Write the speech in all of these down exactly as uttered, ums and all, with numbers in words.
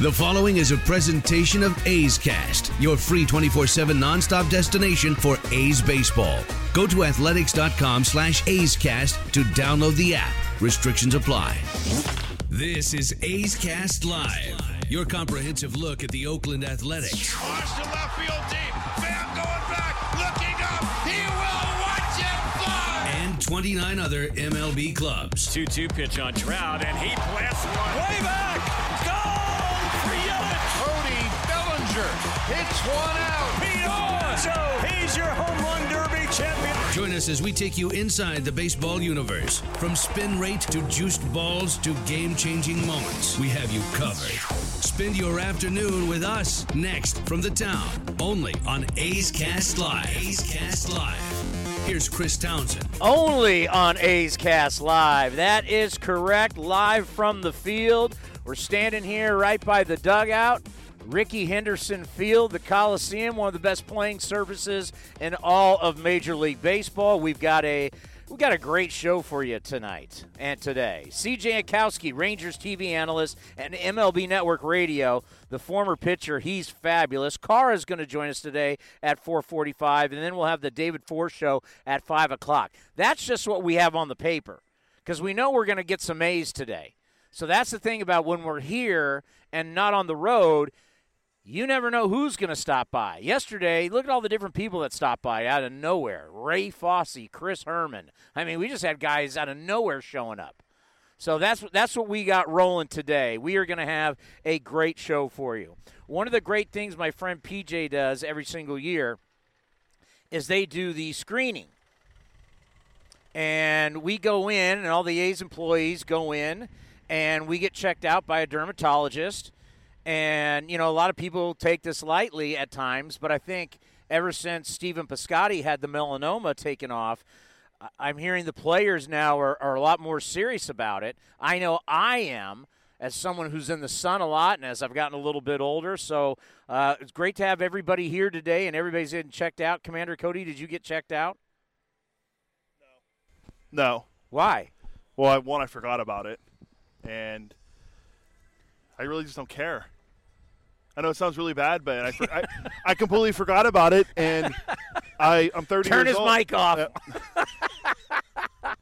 The following is a presentation of A's Cast, your free twenty-four seven nonstop destination for A's baseball. Go to athletics.com slash A's Cast to download the app. Restrictions apply. This is A's Cast Live, your comprehensive look at the Oakland Athletics. Watch the left field deep. Bam going back, looking up. He will watch it fly. And twenty-nine other M L B clubs. two two pitch on Trout, and he blasts one. Way back. Hits one out. Pete Alonso, he's your home run derby champion. Join us as we take you inside the baseball universe. From spin rate to juiced balls to game-changing moments, we have you covered. Spend your afternoon with us next from the town, only on A's Cast Live. A's Cast Live. Here's Chris Townsend. Only on A's Cast Live. That is correct. Live from the field. We're standing here right by the dugout. Rickey Henderson Field, the Coliseum, one of the best playing surfaces in all of Major League Baseball. We've got a we got a great show for you tonight and today. C J. Nitkowski, Rangers T V analyst and M L B Network Radio, the former pitcher. He's fabulous. Kara's going to join us today at four forty-five, and then we'll have the David Force Show at five o'clock. That's just what we have on the paper because we know we're going to get some A's today. So that's the thing about when we're here and not on the road. You never know who's going to stop by. Yesterday, look at all the different people that stopped by out of nowhere. Ray Fossey, Chris Herman. I mean, we just had guys out of nowhere showing up. So that's, that's what we got rolling today. We are going to have a great show for you. One of the great things my friend P J does every single year is they do the screening. And we go in, and all the A's employees go in, and we get checked out by a dermatologist. And, you know, a lot of people take this lightly at times, but I think ever since Stephen Piscotty had the melanoma taken off, I'm hearing the players now are, are a lot more serious about it. I know I am, as someone who's in the sun a lot and as I've gotten a little bit older. So uh, it's great to have everybody here today and everybody's getting checked out. Commander Cody, did you get checked out? No. No. Why? Well, one, I forgot about it, and I really just don't care. I know it sounds really bad, but I for, I, I completely forgot about it, and I, I'm thirty Turn years old. Turn his mic off. Yeah.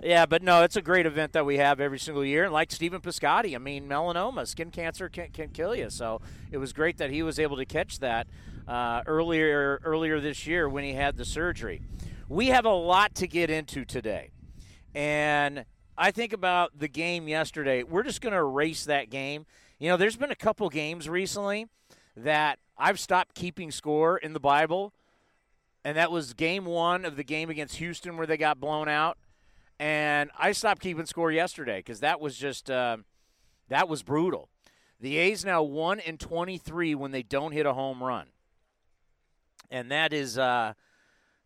Yeah, but no, it's a great event that we have every single year. And like Stephen Piscotty, I mean, melanoma, skin cancer can, can kill you. So it was great that he was able to catch that uh, earlier earlier this year when he had the surgery. We have a lot to get into today, and I think about the game yesterday. We're just going to erase that game. You know, there's been a couple games recently that I've stopped keeping score in the Bible, and that was game one of the game against Houston where they got blown out. And I stopped keeping score yesterday because that was just uh, that was brutal. The A's now one and twenty-three when they don't hit a home run, and that is uh,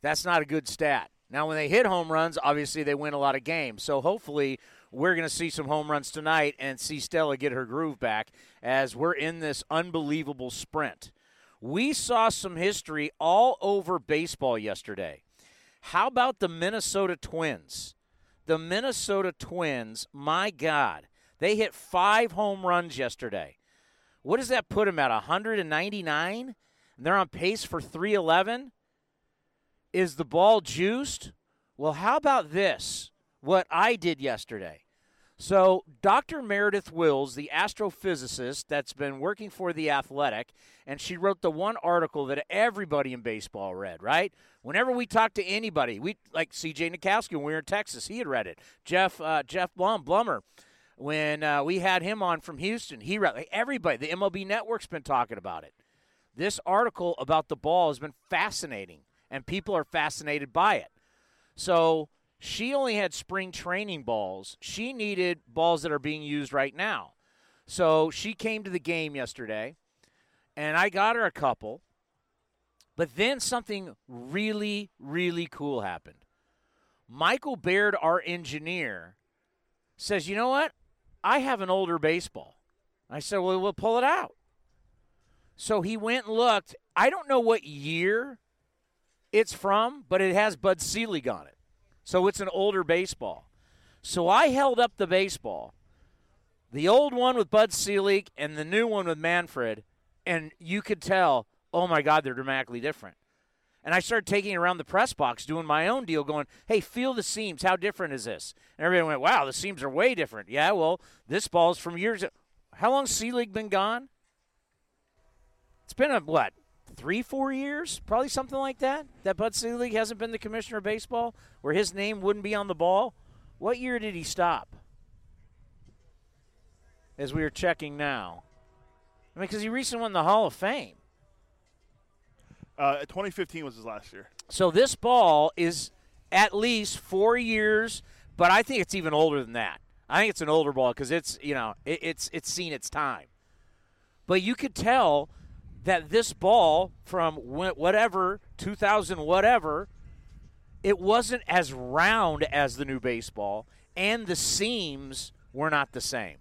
that's not a good stat. Now, when they hit home runs, obviously they win a lot of games. So hopefully we're going to see some home runs tonight and see Stella get her groove back as we're in this unbelievable sprint. We saw some history all over baseball yesterday. How about the Minnesota Twins? The Minnesota Twins, my God, they hit five home runs yesterday. What does that put them at, one hundred ninety-nine? And they're on pace for three eleven? Is the ball juiced? Well, how about this? What I did yesterday. So Doctor Meredith Wills, the astrophysicist that's been working for The Athletic, and she wrote the one article that everybody in baseball read, right? Whenever we talk to anybody, we like C J. Nitkowski when we were in Texas, he had read it. Jeff uh, Jeff Blum, Blummer, when uh, we had him on from Houston, he read it. Everybody, the M L B Network's been talking about it. This article about the ball has been fascinating, and people are fascinated by it. So she only had spring training balls. She needed balls that are being used right now. So she came to the game yesterday, and I got her a couple. But then something really, really cool happened. Michael Baird, our engineer, says, you know what? I have an older baseball. I said, well, we'll pull it out. So he went and looked. I don't know what year it's from, but it has Bud Selig on it. So it's an older baseball. So I held up the baseball, the old one with Bud Selig and the new one with Manfred, and you could tell, oh, my God, they're dramatically different. And I started taking it around the press box, doing my own deal, going, hey, feel the seams. How different is this? And everybody went, wow, the seams are way different. Yeah, well, this ball's from years. How long has Selig been gone? It's been, a what, three, four years, probably something like that, that Bud Selig hasn't been the commissioner of baseball where his name wouldn't be on the ball. What year did he stop? As we are checking now. I mean, because he recently won the Hall of Fame. Uh, twenty fifteen was his last year. So this ball is at least four years, but I think it's even older than that. I think it's an older ball because it's, you know, it, it's it's seen its time. But you could tell that this ball from whatever, two thousand whatever, it wasn't as round as the new baseball, and the seams were not the same.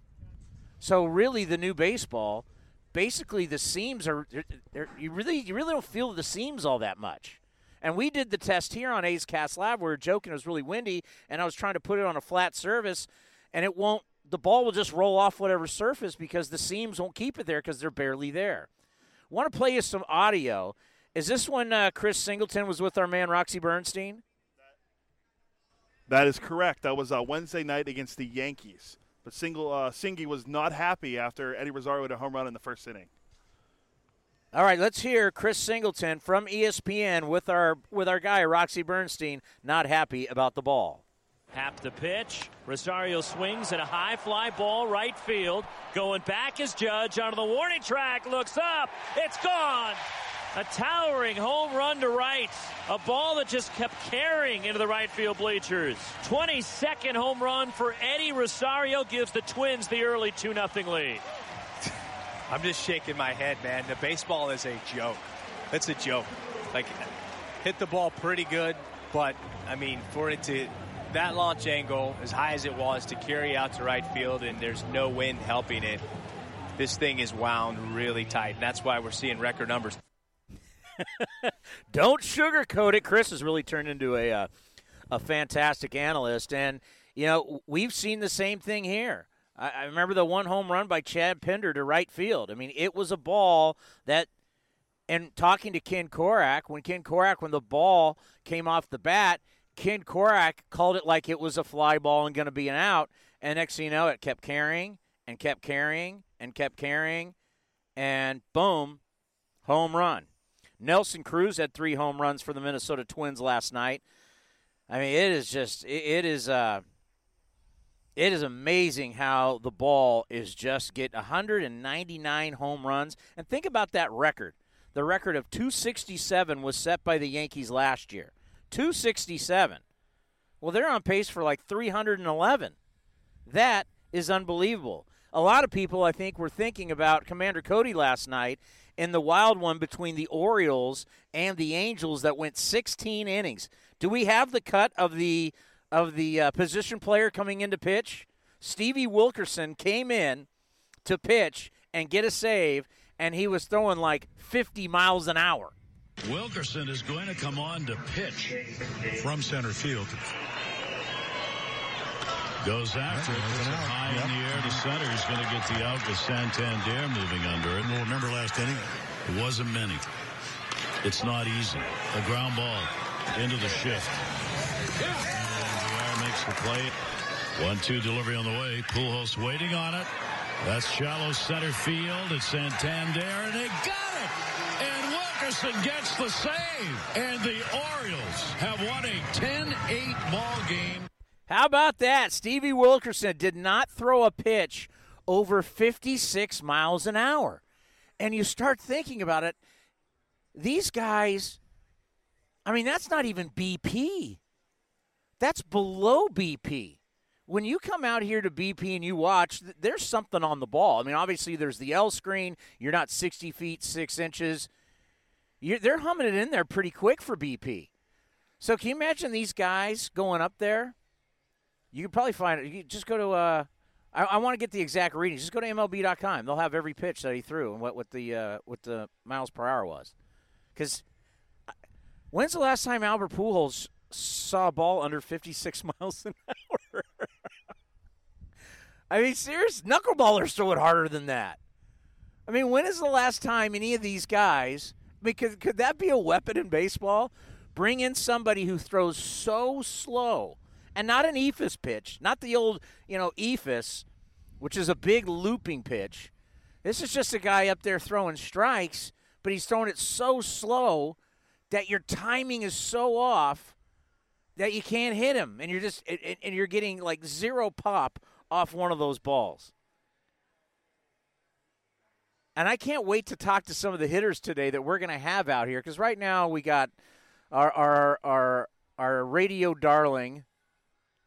So really the new baseball, basically the seams are, they're, they're, you really you really don't feel the seams all that much. And we did the test here on A's Cast Lab. We were joking, it was really windy, and I was trying to put it on a flat surface, and it won't, the ball will just roll off whatever surface because the seams won't keep it there because they're barely there. Want to play you some audio. Is this when uh, Chris Singleton was with our man Roxy Bernstein? That is correct. That was uh, Wednesday night against the Yankees. But single uh, Singy was not happy after Eddie Rosario had a home run in the first inning. All right, let's hear Chris Singleton from E S P N with our with our guy Roxy Bernstein, not happy about the ball. Hap the pitch. Rosario swings at a high fly ball right field. Going back is Judge onto the warning track. Looks up. It's gone. A towering home run to right. A ball that just kept carrying into the right field bleachers. twenty-second home run for Eddie Rosario gives the Twins the early two nothing lead. I'm just shaking my head, man. The baseball is a joke. It's a joke. Like, hit the ball pretty good, but, I mean, for it to... that launch angle, as high as it was, to carry out to right field, and there's no wind helping it. This thing is wound really tight, and that's why we're seeing record numbers. Don't sugarcoat it. Chris has really turned into a uh, a fantastic analyst, and, you know, we've seen the same thing here. I, I remember the one home run by Chad Pinder to right field. I mean, it was a ball that, and talking to Ken Korach, when Ken Korach, when the ball came off the bat, Ken Korach called it like it was a fly ball and going to be an out, and next thing you know, it kept carrying and kept carrying and kept carrying, and boom, home run. Nelson Cruz had three home runs for the Minnesota Twins last night. I mean, it is just it, it is uh, it is amazing how the ball is just get one hundred ninety-nine home runs, and think about that record. The record of two sixty-seven was set by the Yankees last year. two sixty-seven. Well, they're on pace for like three hundred eleven. That is unbelievable. A lot of people, I think, were thinking about Commander Cody last night in the wild one between the Orioles and the Angels that went sixteen innings. Do we have the cut of the of the uh, position player coming in to pitch? Stevie Wilkerson came in to pitch and get a save, and he was throwing like fifty miles an hour. Wilkerson is going to come on to pitch from center field. Goes after it, puts it high in the air to center. He's going to get the out with Santander moving under it. We'll remember last inning, it wasn't many. It's not easy. A ground ball into the shift. And Dwyer makes the play. one two delivery on the way. Pujols waiting on it. That's shallow center field. It's Santander, and they got it! And Wilkerson gets the save. And the Orioles have won a ten eight ball game. How about that? Stevie Wilkerson did not throw a pitch over fifty-six miles an hour. And you start thinking about it, these guys, I mean, that's not even B P. That's below B P. When you come out here to B P and you watch, there's something on the ball. I mean, obviously there's the L screen. You're not sixty feet, six inches. You're, they're humming it in there pretty quick for B P. So can you imagine these guys going up there? You can probably find it. You just go to, uh, I, I want to get the exact reading. Just go to M L B dot com. They'll have every pitch that he threw and what, what, the, uh, what the miles per hour was. Because when's the last time Albert Pujols saw a ball under fifty-six miles an hour? I mean, serious? Knuckleballers throw it harder than that. I mean, when is the last time any of these guys, I mean, could, could that be a weapon in baseball? Bring in somebody who throws so slow, and not an Eephus pitch, not the old, you know, Eephus, which is a big looping pitch. This is just a guy up there throwing strikes, but he's throwing it so slow that your timing is so off that you can't hit him, and you're just and you're getting like zero pop off one of those balls. And I can't wait to talk to some of the hitters today that we're going to have out here, because right now we got our, our our our radio darling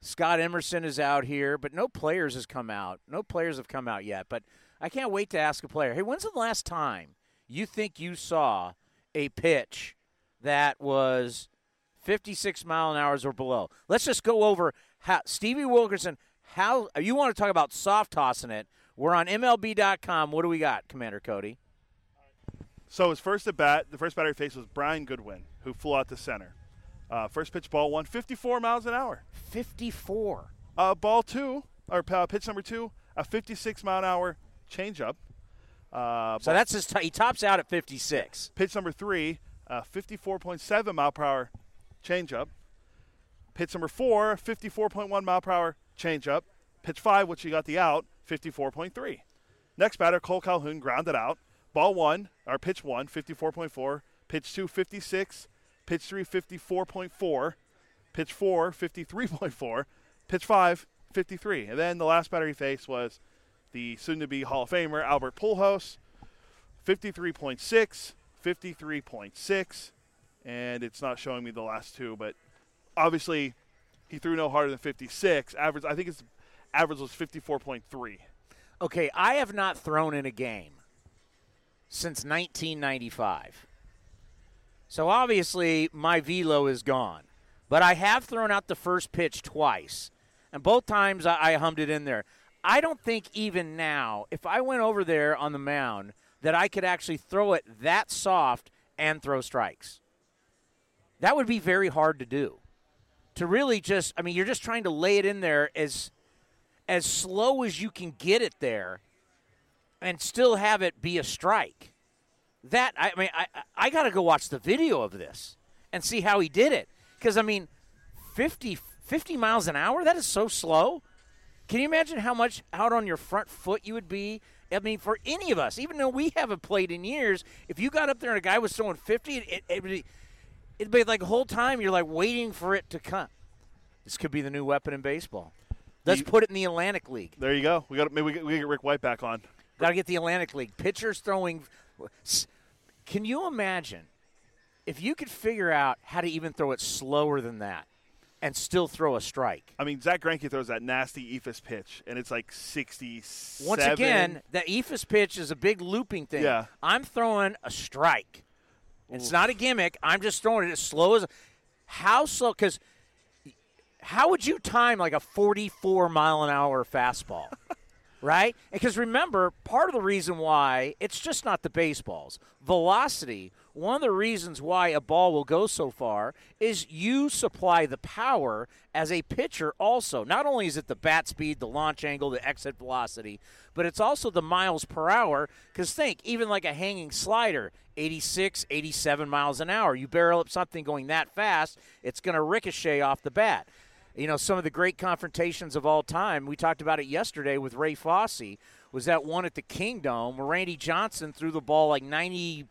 Scott Emerson is out here, but no players has come out. No players have come out yet, but I can't wait to ask a player, hey, when's the last time you think you saw a pitch that was fifty-six mile an hour or below? Let's just go over how, Stevie Wilkerson, how you want to talk about soft tossing it. We're on M L B dot com. What do we got, Commander Cody? So his first at bat, the first batter he faced was Brian Goodwin, who flew out to center. Uh, first pitch, ball one, fifty-four miles an hour. fifty-four. Uh, ball two, or uh, pitch number two, a fifty-six mile an hour changeup. Uh, so that's his. T- he tops out at fifty-six. Pitch number three, a fifty-four point seven mile per hour changeup. Pitch number four, fifty-four point one mile per hour. Change up. Pitch five, which he got the out, fifty-four point three. Next batter, Cole Calhoun, grounded out. Ball one, or pitch one, fifty-four point four. Pitch two, fifty-six. Pitch three, fifty-four point four. Pitch four, fifty-three point four. Pitch five, fifty-three. And then the last batter he faced was the soon-to-be Hall of Famer, Albert Pujols, fifty-three point six, fifty-three point six. And it's not showing me the last two, but obviously – he threw no harder than fifty-six. Average, I think his average was fifty-four point three. Okay, I have not thrown in a game since nineteen ninety-five. So obviously my velo is gone. But I have thrown out the first pitch twice. And both times I, I hummed it in there. I don't think even now, if I went over there on the mound, that I could actually throw it that soft and throw strikes. That would be very hard to do. To really just, I mean, you're just trying to lay it in there as as slow as you can get it there and still have it be a strike. That, I mean, I I got to go watch the video of this and see how he did it. Because, I mean, fifty, fifty miles an hour, that is so slow. Can you imagine how much out on your front foot you would be? I mean, for any of us, even though we haven't played in years, if you got up there and a guy was throwing fifty, it, it would be... It'd be like the whole time you're like waiting for it to come. This could be the new weapon in baseball. Let's you, put it in the Atlantic League. There you go. We got maybe we get, we get Rick White back on. Got to get the Atlantic League. Pitchers throwing. Can you imagine if you could figure out how to even throw it slower than that and still throw a strike? I mean, Zach Greinke throws that nasty Eephus pitch, and it's like sixty-seven. Once again, that Eephus pitch is a big looping thing. Yeah. I'm throwing a strike. It's not a gimmick. I'm just throwing it as slow as – how slow – because how would you time like a forty-four mile an hour fastball, right? Because remember, part of the reason why – it's just not the baseballs. Velocity, one of the reasons why a ball will go so far is you supply the power as a pitcher also. Not only is it the bat speed, the launch angle, the exit velocity, but it's also the miles per hour. Because think, even like a hanging slider – eighty-six, eighty-seven miles an hour. You barrel up something going that fast, it's going to ricochet off the bat. you know, some of the great confrontations of all time. We talked about it yesterday with Ray Fossey. Was that one at the Kingdome where Randy Johnson threw the ball like ninety,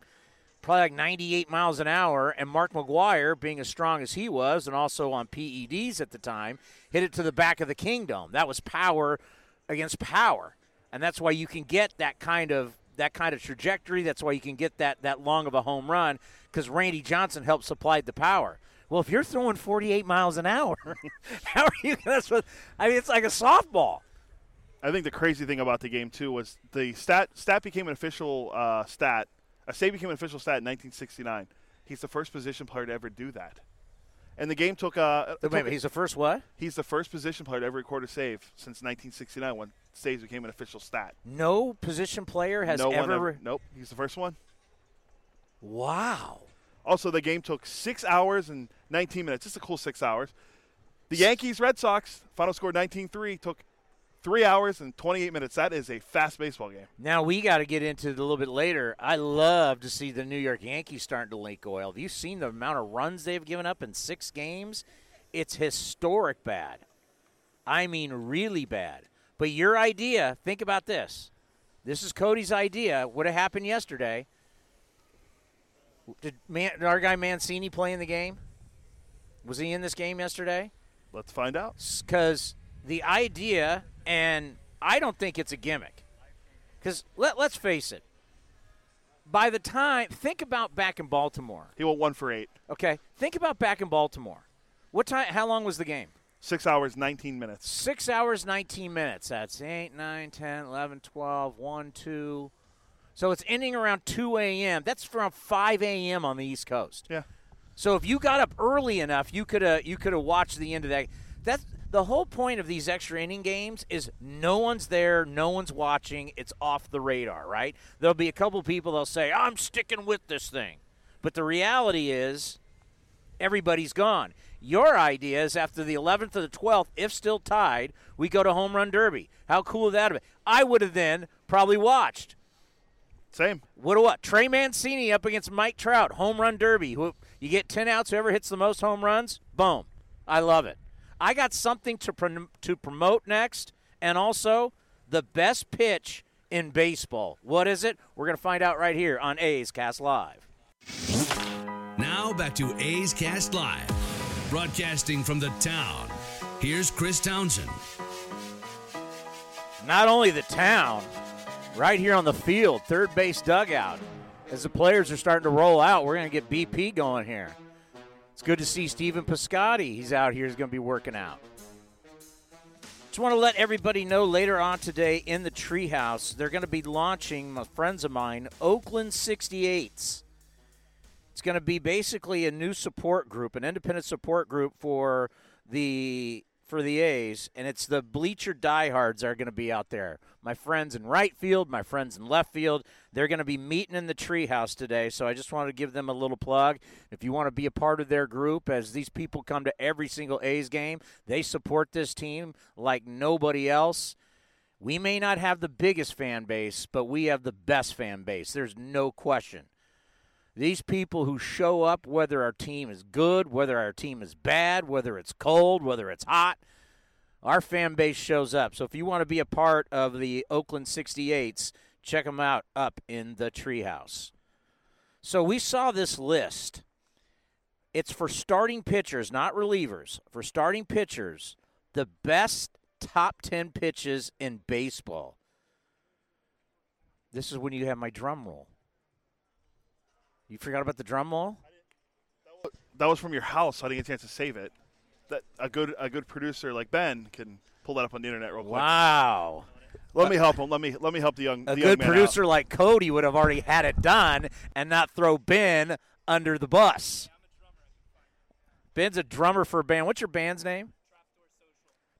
probably like ninety-eight miles an hour, and Mark McGwire, being as strong as he was and also on P E Ds at the time, hit it to the back of the Kingdome. That was power against power, and that's why you can get that kind of that kind of trajectory. That's why you can get that that long of a home run, because Randy Johnson helped supply the power. Well, if you're throwing forty-eight miles an hour, how are you? That's what I mean. It's like a softball. I think the crazy thing about the game too was the stat. Stat became an official uh, stat. A save became an official stat in nineteen sixty-nine. He's the first position player to ever do that. And the game took uh, – Wait, took, he's the first what? He's the first position player to ever record a save since nineteen sixty-nine, when saves became an official stat. No position player has no ever, ever – Nope. He's the first one. Wow. Also, the game took six hours and nineteen minutes. Just a cool six hours. The Yankees-Red Sox, final score nineteen three, took three hours and twenty-eight minutes. That is a fast baseball game. Now, we got to get into it a little bit later. I love to see the New York Yankees starting to leak oil. Have you seen the amount of runs they've given up in six games? It's historic bad. I mean, really bad. But your idea, think about this. This is Cody's idea. What happened yesterday? Did, Man, did our guy Mancini play in the game? Was he in this game yesterday? Let's find out. Because the idea, and I don't think it's a gimmick, because let, let's face it, by the time, think about back in Baltimore. He went one for eight. Okay. Think about back in Baltimore. What time? How long was the game? Six hours, nineteen minutes. Six hours, nineteen minutes. That's eight, nine, ten, eleven, twelve, one, two. So it's ending around two a.m. That's from five a.m. on the East Coast. Yeah. So if you got up early enough, you could have you could have watched the end of that. That's the whole point of these extra inning games, is no one's there, no one's watching. It's off the radar, right? There'll be a couple people that'll say, "I'm sticking with this thing," but the reality is, everybody's gone. Your idea is after the eleventh or the twelfth, if still tied, we go to home run derby. How cool would that have been? I would have then probably watched. Same. What do what? Trey Mancini up against Mike Trout, home run derby. You get ten outs, whoever hits the most home runs, boom. I love it. I got something to prom- to promote next, and also the best pitch in baseball. What is it? We're going to find out right here on A's Cast Live. Now back to A's Cast Live, broadcasting from the town. Here's Chris Townsend. Not only the town, right here on the field, third base dugout. As the players are starting to roll out, we're going to get B P going here. It's good to see Stephen Piscotty. He's out here. He's going to be working out. Just want to let everybody know later on today in the treehouse, they're going to be launching, my friends of mine, Oakland sixty-eights. It's going to be basically a new support group, an independent support group for the for the A's, and it's the bleacher diehards that are going to be out there. My friends in right field, my friends in left field, they're going to be meeting in the treehouse today, so I just wanted to give them a little plug. If you want to be a part of their group, as these people come to every single A's game, they support this team like nobody else. We may not have the biggest fan base, but we have the best fan base. There's no question. These people who show up, whether our team is good, whether our team is bad, whether it's cold, whether it's hot, our fan base shows up. So if you want to be a part of the Oakland sixty-eights, check them out up in the treehouse. So we saw this list. It's for starting pitchers, not relievers. For starting pitchers, the best top ten pitches in baseball. This is when you have my drum roll. You forgot about the drum roll? That was from your house, so I didn't get a chance to save it. That a good a good producer like Ben can pull that up on the internet real quick. Wow. Let uh, me help him. Let me let me help the young A the good young man producer out. Like Cody would have already had it done and not throw Ben under the bus. Ben's a drummer for a band. What's your band's name?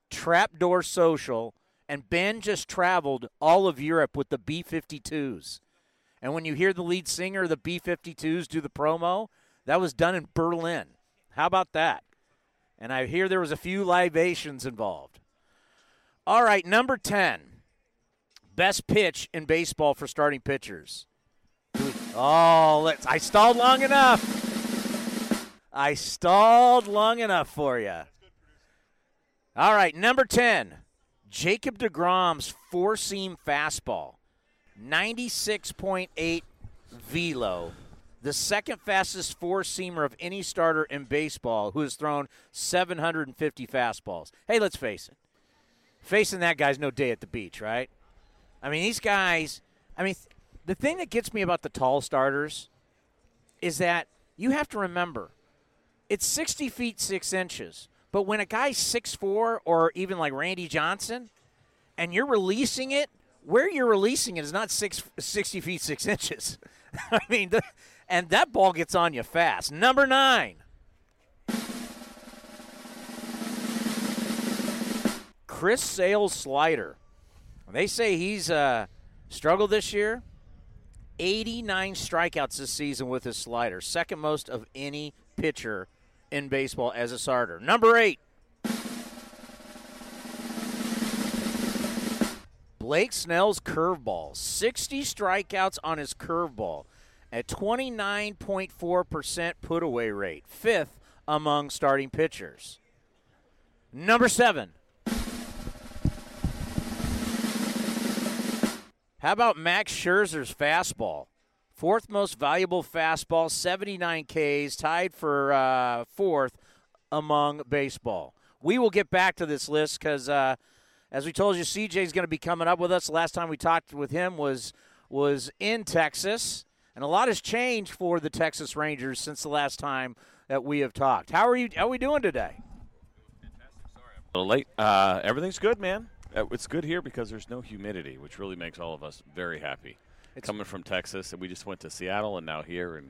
Trapdoor Social. Trapdoor Social. And Ben just traveled all of Europe with the B fifty-twos. And when you hear the lead singer of the B fifty-twos do the promo, that was done in Berlin. How about that? And I hear there was a few libations involved. All right, number ten, best pitch in baseball for starting pitchers. Oh, let's! I stalled long enough. I stalled long enough for you. All right, number ten, Jacob deGrom's four-seam fastball, ninety-six point eight velo, the second fastest four-seamer of any starter in baseball who has thrown seven hundred fifty fastballs. Hey, let's face it. Facing that guy's no day at the beach, right? I mean, these guys, I mean, th- the thing that gets me about the tall starters is that you have to remember, it's sixty feet, six inches. But when a guy's six foot four or even like Randy Johnson, and you're releasing it, where you're releasing it is not six, sixty feet, six inches. I mean, the, and that ball gets on you fast. Number nine, Chris Sale's slider. They say he's uh, struggled this year. eighty-nine strikeouts this season with his slider, second most of any pitcher in baseball as a starter. Number eight, Blake Snell's curveball. sixty strikeouts on his curveball at twenty-nine point four percent put-away rate, fifth among starting pitchers. Number seven, how about Max Scherzer's fastball? Fourth most valuable fastball, seventy-nine Ks, tied for uh, fourth among baseball. We will get back to this list because, uh, as we told you, C J's going to be coming up with us. Last time we talked with him was was in Texas, and a lot has changed for the Texas Rangers since the last time that we have talked. How are you? How are we doing today? Fantastic. Sorry, I'm a little late. Uh, everything's good, man. It's good here because there's no humidity, which really makes all of us very happy. It's coming from Texas, and we just went to Seattle, and now here, and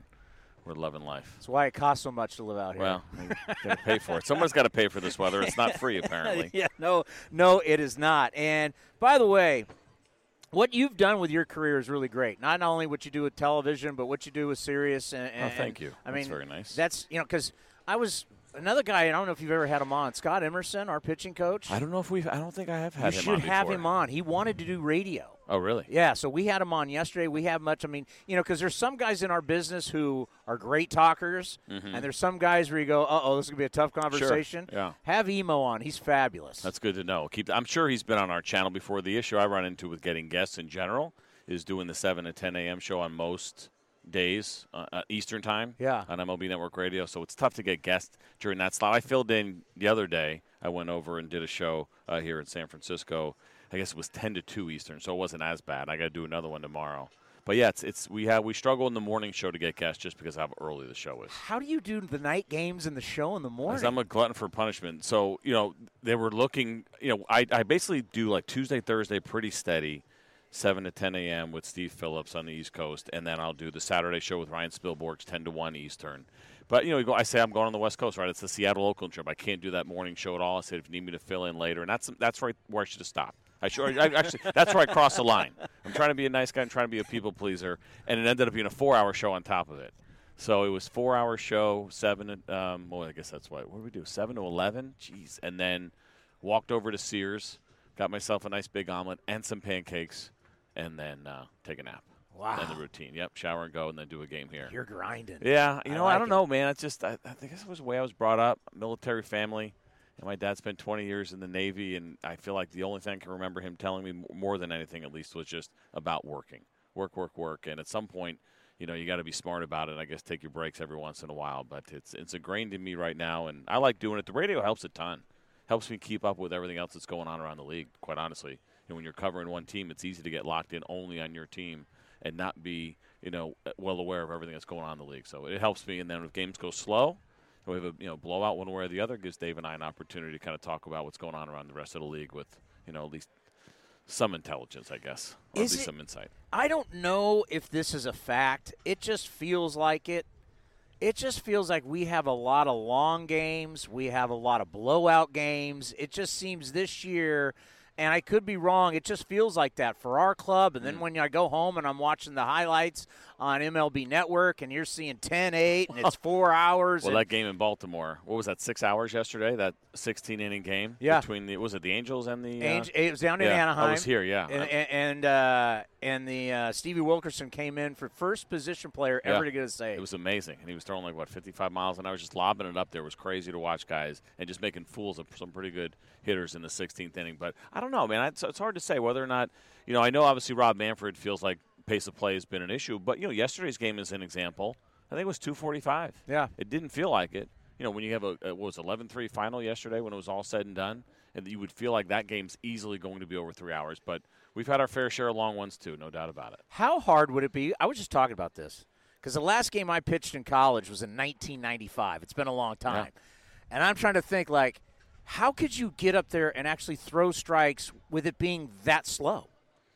we're loving life. That's why it costs so much to live out here. Well, you got to pay for it. Someone's got to pay for this weather. It's not free, apparently. Yeah, no, no, it is not. And by the way, what you've done with your career is really great. Not only what you do with television, but what you do with Sirius. And, and, oh, thank you. I mean, that's very nice. That's, you know, because I was another guy. I don't know if you've ever had him on. Scott Emerson, our pitching coach. I don't know if we've. I don't think I have had you him on. You should have him on. He wanted to do radio. Oh, really? Yeah, so we had him on yesterday. We have much, I mean, you know, because there's some guys in our business who are great talkers, mm-hmm. and there's some guys where you go, uh-oh, this is going to be a tough conversation. Sure. Yeah. Have Emo on. He's fabulous. That's good to know. Keep. I'm sure he's been on our channel before. The issue I run into with getting guests in general is doing the seven to ten a.m. show on most days, uh, Eastern time, yeah. on M L B Network Radio, so it's tough to get guests during that slot. I filled in the other day. I went over and did a show uh, here in San Francisco. I guess it was ten to two Eastern, so it wasn't as bad. I got to do another one tomorrow. But, yeah, it's it's we have we struggle in the morning show to get guests just because how early the show is. How do you do the night games and the show in the morning? Because I'm a glutton for punishment. So, you know, they were looking – you know, I, I basically do like Tuesday, Thursday pretty steady, seven to ten a.m. with Steve Phillips on the East Coast, and then I'll do the Saturday show with Ryan Spielborgs, ten to one Eastern. But, you know, you go, I say I'm going on the West Coast, right? It's the Seattle-Oakland trip. I can't do that morning show at all. I said if you need me to fill in later, and that's that's right where I should have stopped. I should, I, actually, that's where I crossed the line. I'm trying to be a nice guy and trying to be a people pleaser, and it ended up being a four-hour show on top of it. So it was four-hour show, seven. Um, well, I guess that's what. What did we do? Seven to eleven. Jeez. And then walked over to Sears, got myself a nice big omelet and some pancakes, and then uh, take a nap. Wow. And the routine. Yep. Shower and go, and then do a game here. You're grinding. Yeah. You know, I, like I don't it. know, man. It's just I, I think this was the way I was brought up. Military family. And my dad spent twenty years in the Navy, and I feel like the only thing I can remember him telling me more than anything, at least, was just about working. Work, work, work. And at some point, you know, you got to be smart about it, and I guess take your breaks every once in a while. But it's it's ingrained in me right now, and I like doing it. The radio helps a ton. Helps me keep up with everything else that's going on around the league, quite honestly. And when you're covering one team, it's easy to get locked in only on your team and not be, you know, well aware of everything that's going on in the league. So it helps me. And then if games go slow, we have a you know blowout one way or the other. It gives Dave and I an opportunity to kind of talk about what's going on around the rest of the league with you know at least some intelligence, I guess, or is at least it, some insight. I don't know if this is a fact. It just feels like it. It just feels like we have a lot of long games. We have a lot of blowout games. It just seems this year And I could be wrong. It just feels like that for our club. And then mm. when I go home and I'm watching the highlights on M L B Network and you're seeing ten eight and it's four hours. Well, that game in Baltimore, what was that, six hours yesterday, that sixteen-inning game? Yeah. Between the, was it the Angels and the Ang- – uh, It was down in yeah, Anaheim. I was here, yeah. And and, uh, and the uh, Stevie Wilkerson came in for first position player ever yeah. to get a save. It was amazing. And he was throwing like, what, fifty-five miles an hour, just lobbing it up there. It was crazy to watch guys and just making fools of some pretty good hitters in the sixteenth inning. But I don't I don't know, man. It's, it's hard to say whether or not, you know, I know obviously Rob Manfred feels like pace of play has been an issue, but, you know, yesterday's game is an example. I think it was two forty-five. Yeah. It didn't feel like it. You know, when you have a, a what was eleven three final yesterday when it was all said and done, and you would feel like that game's easily going to be over three hours. But we've had our fair share of long ones, too, no doubt about it. How hard would it be? I was just talking about this because the last game I pitched in college was in nineteen ninety-five. It's been a long time. Yeah. And I'm trying to think, like, how could you get up there and actually throw strikes with it being that slow?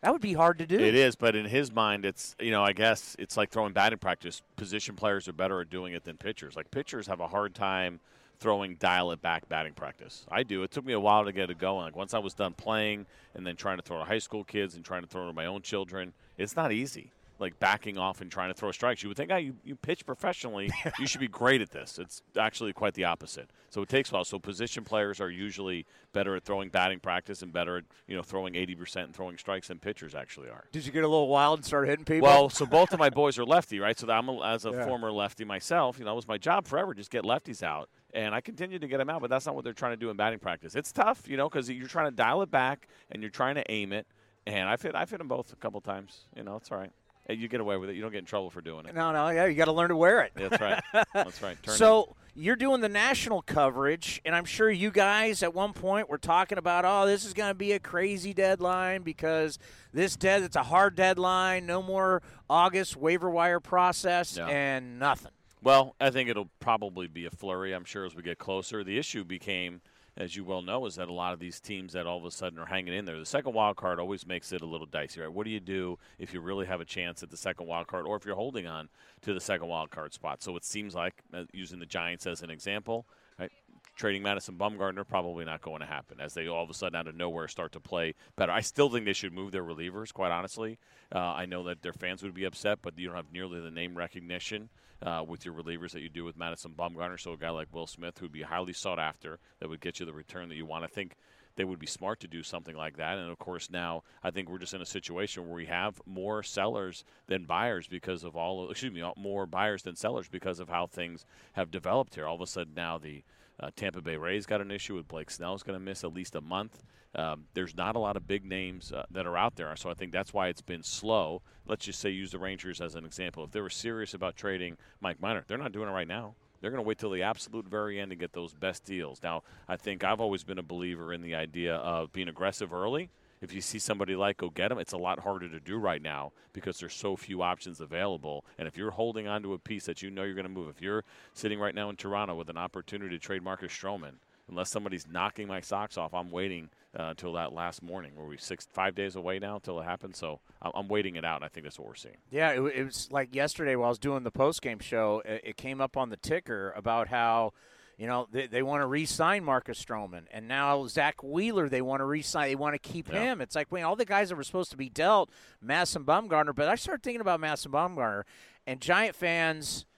That would be hard to do. It is, but in his mind, it's, you know, I guess it's like throwing batting practice. Position players are better at doing it than pitchers. Like, pitchers have a hard time throwing dial-it-back batting practice. I do. It took me a while to get it going. Like, once I was done playing and then trying to throw to high school kids and trying to throw to my own children, it's not easy. Like, backing off and trying to throw strikes. You would think, oh, you, you pitch professionally, you should be great at this. It's actually quite the opposite. So it takes a while. So position players are usually better at throwing batting practice and better at, you know, throwing eighty percent and throwing strikes than pitchers actually are. Did you get a little wild and start hitting people? Well, so both of my boys are lefty, right? So that I'm a, as a yeah. former lefty myself, you know, it was my job forever, just get lefties out. And I continue to get them out, but that's not what they're trying to do in batting practice. It's tough, you know, because you're trying to dial it back and you're trying to aim it. And I've hit, I've hit them both a couple times. You know, it's all right. You get away with it. You don't get in trouble for doing it. No, no, yeah, you got to learn to wear it. That's right. That's right. Turn so it. You're doing the national coverage, and I'm sure you guys at one point were talking about, oh, this is going to be a crazy deadline because this dead it's a hard deadline. No more August waiver wire process no. and nothing. Well, I think it'll probably be a flurry. I'm sure as we get closer, the issue became, as you well know, is that a lot of these teams that all of a sudden are hanging in there. The second wild card always makes it a little dicey, right? What do you do if you really have a chance at the second wild card or if you're holding on to the second wild card spot? So it seems like, using the Giants as an example, right, trading Madison Bumgarner, probably not going to happen as they all of a sudden out of nowhere start to play better. I still think they should move their relievers, quite honestly. Uh, I know that their fans would be upset, but you don't have nearly the name recognition Uh, with your relievers that you do with Madison Bumgarner. So a guy like Will Smith, who would be highly sought after, that would get you the return that you want. I think they would be smart to do something like that. And, of course, now I think we're just in a situation where we have more sellers than buyers because of all – excuse me, more buyers than sellers because of how things have developed here. All of a sudden now the uh, Tampa Bay Rays got an issue with Blake Snell's going to miss at least a month. Um, there's not a lot of big names uh, that are out there, so I think that's why it's been slow. Let's just say use the Rangers as an example. If they were serious about trading Mike Minor, they're not doing it right now. They're going to wait till the absolute very end to get those best deals. Now, I think I've always been a believer in the idea of being aggressive early. If you see somebody like, go get them. It's a lot harder to do right now because there's so few options available. And if you're holding on to a piece that you know you're going to move, if you're sitting right now in Toronto with an opportunity to trade Marcus Stroman, unless somebody's knocking my socks off, I'm waiting uh, till that last morning. Were we six, five days away now till it happens? So I'm waiting it out, and I think that's what we're seeing. Yeah, it, it was like yesterday while I was doing the postgame show, it, it came up on the ticker about how, you know, they, they want to re-sign Marcus Stroman. And now Zach Wheeler, they want to re-sign. They want to keep yeah. him. It's like, man, all the guys that were supposed to be dealt, Madison Bumgarner. But I started thinking about Madison Bumgarner, and Giant fans –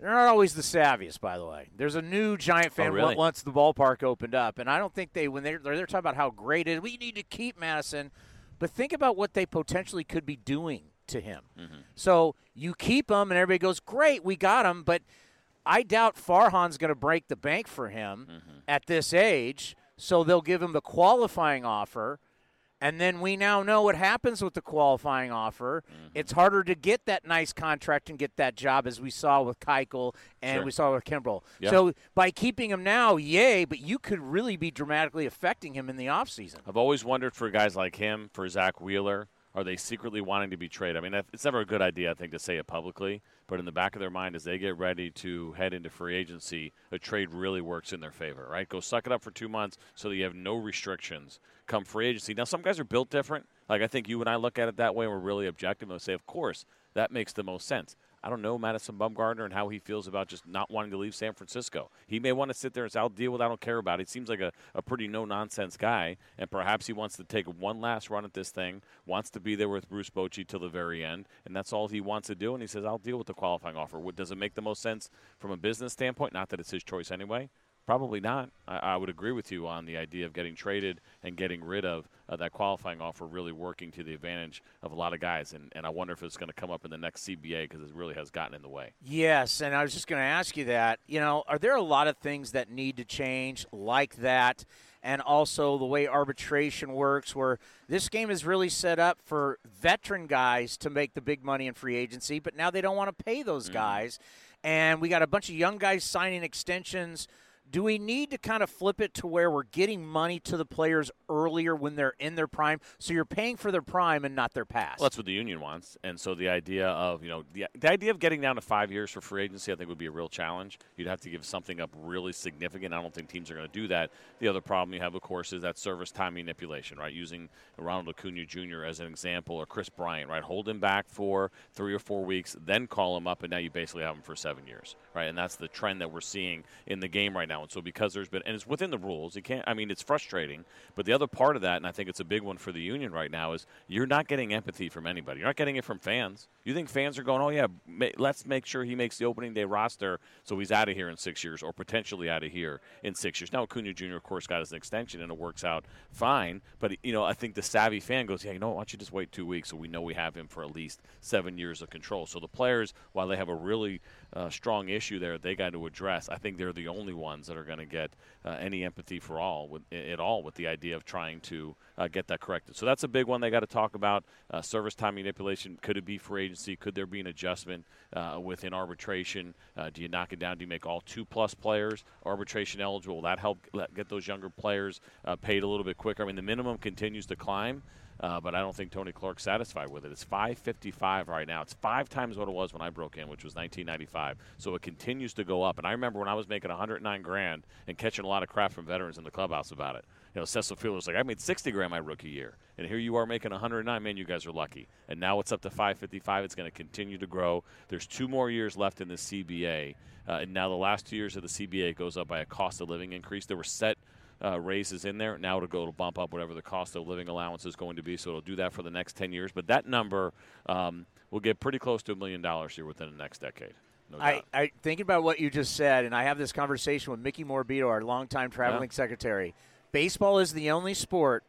they're not always the savviest, by the way. There's a new Giant fan oh, really? once the ballpark opened up, and I don't think they, when they're, they're talking about how great it is, we need to keep Madison, but think about what they potentially could be doing to him. Mm-hmm. So you keep him, and everybody goes, great, we got him, but I doubt Farhan's going to break the bank for him mm-hmm. at this age, so they'll give him the qualifying offer. And then we now know what happens with the qualifying offer. Mm-hmm. It's harder to get that nice contract and get that job, as we saw with Keuchel and sure. we saw with Kimbrel. Yeah. So by keeping him now, yay, but you could really be dramatically affecting him in the offseason. I've always wondered for guys like him, for Zach Wheeler, are they secretly wanting to be traded? I mean, it's never a good idea, I think, to say it publicly. But in the back of their mind, as they get ready to head into free agency, a trade really works in their favor, right? Go suck it up for two months so that you have no restrictions come free agency. Now, some guys are built different. Like, I think you and I look at it that way, and we're really objective and say, of course, that makes the most sense. I don't know Madison Bumgarner and how he feels about just not wanting to leave San Francisco. He may want to sit there and say, I'll deal with it, I don't care about it. He seems like a, a pretty no-nonsense guy, and perhaps he wants to take one last run at this thing, wants to be there with Bruce Bochy till the very end, and that's all he wants to do. And he says, I'll deal with the qualifying offer. What, does it make the most sense from a business standpoint? Not that it's his choice anyway. Probably not. I, I would agree with you on the idea of getting traded and getting rid of uh, that qualifying offer really working to the advantage of a lot of guys. And, and I wonder if it's going to come up in the next C B A because it really has gotten in the way. Yes, and I was just going to ask you that. You know, are there a lot of things that need to change like that? And also the way arbitration works, where this game is really set up for veteran guys to make the big money in free agency, but now they don't want to pay those mm. guys. And we got a bunch of young guys signing extensions. Do we need to kind of flip it to where we're getting money to the players earlier when they're in their prime, so you're paying for their prime and not their past? Well, that's what the union wants, and so the idea of, you know, the, the idea of getting down to five years for free agency I think would be a real challenge. You'd have to give something up really significant. I don't think teams are going to do that. The other problem you have, of course, is that service time manipulation, right, using Ronald Acuna Junior as an example, or Chris Bryant, right, hold him back for three or four weeks, then call him up, and now you basically have him for seven years, right, and that's the trend that we're seeing in the game right now. And so because there's been, and it's within the rules, you can't, I mean, it's frustrating, but the other part of that, and I think it's a big one for the union right now, is you're not getting empathy from anybody. You're not getting it from fans. You think fans are going, oh, yeah, ma- let's make sure he makes the opening day roster so he's out of here in six years or potentially out of here in six years. Now, Acuna Junior, of course, got his extension, and it works out fine. But, you know, I think the savvy fan goes, yeah, you know, why don't you just wait two weeks so we know we have him for at least seven years of control. So the players, while they have a really uh, strong issue there they got to address, I think they're the only ones that are going to get uh, any empathy for all with, at all with the idea of trying to uh, get that corrected. So that's a big one they got to talk about. Uh, service time manipulation, could it be free agency? Could there be an adjustment uh, within arbitration? Uh, do you knock it down? Do you make all two-plus players arbitration eligible? Will that help get those younger players uh, paid a little bit quicker? I mean, the minimum continues to climb. Uh, but I don't think Tony Clark's satisfied with it. It's five fifty-five right now. It's five times what it was when I broke in, which was nineteen ninety-five. So it continues to go up. And I remember when I was making one hundred nine grand and catching a lot of crap from veterans in the clubhouse about it. You know, Cecil Fielder's like, I made sixty grand my rookie year, and here you are making one hundred nine. Man, you guys are lucky. And now it's up to five fifty-five. It's going to continue to grow. There's two more years left in the C B A, uh, and now the last two years of the C B A goes up by a cost of living increase. There were set Uh, raises in there. Now it'll go to bump up whatever the cost of living allowance is going to be, so it'll do that for the next ten years. But that number um, will get pretty close to a million dollars here within the next decade. No I, I thinking about what you just said, and I have this conversation with Mickey Morbido, our longtime traveling yeah. secretary. Baseball is the only sport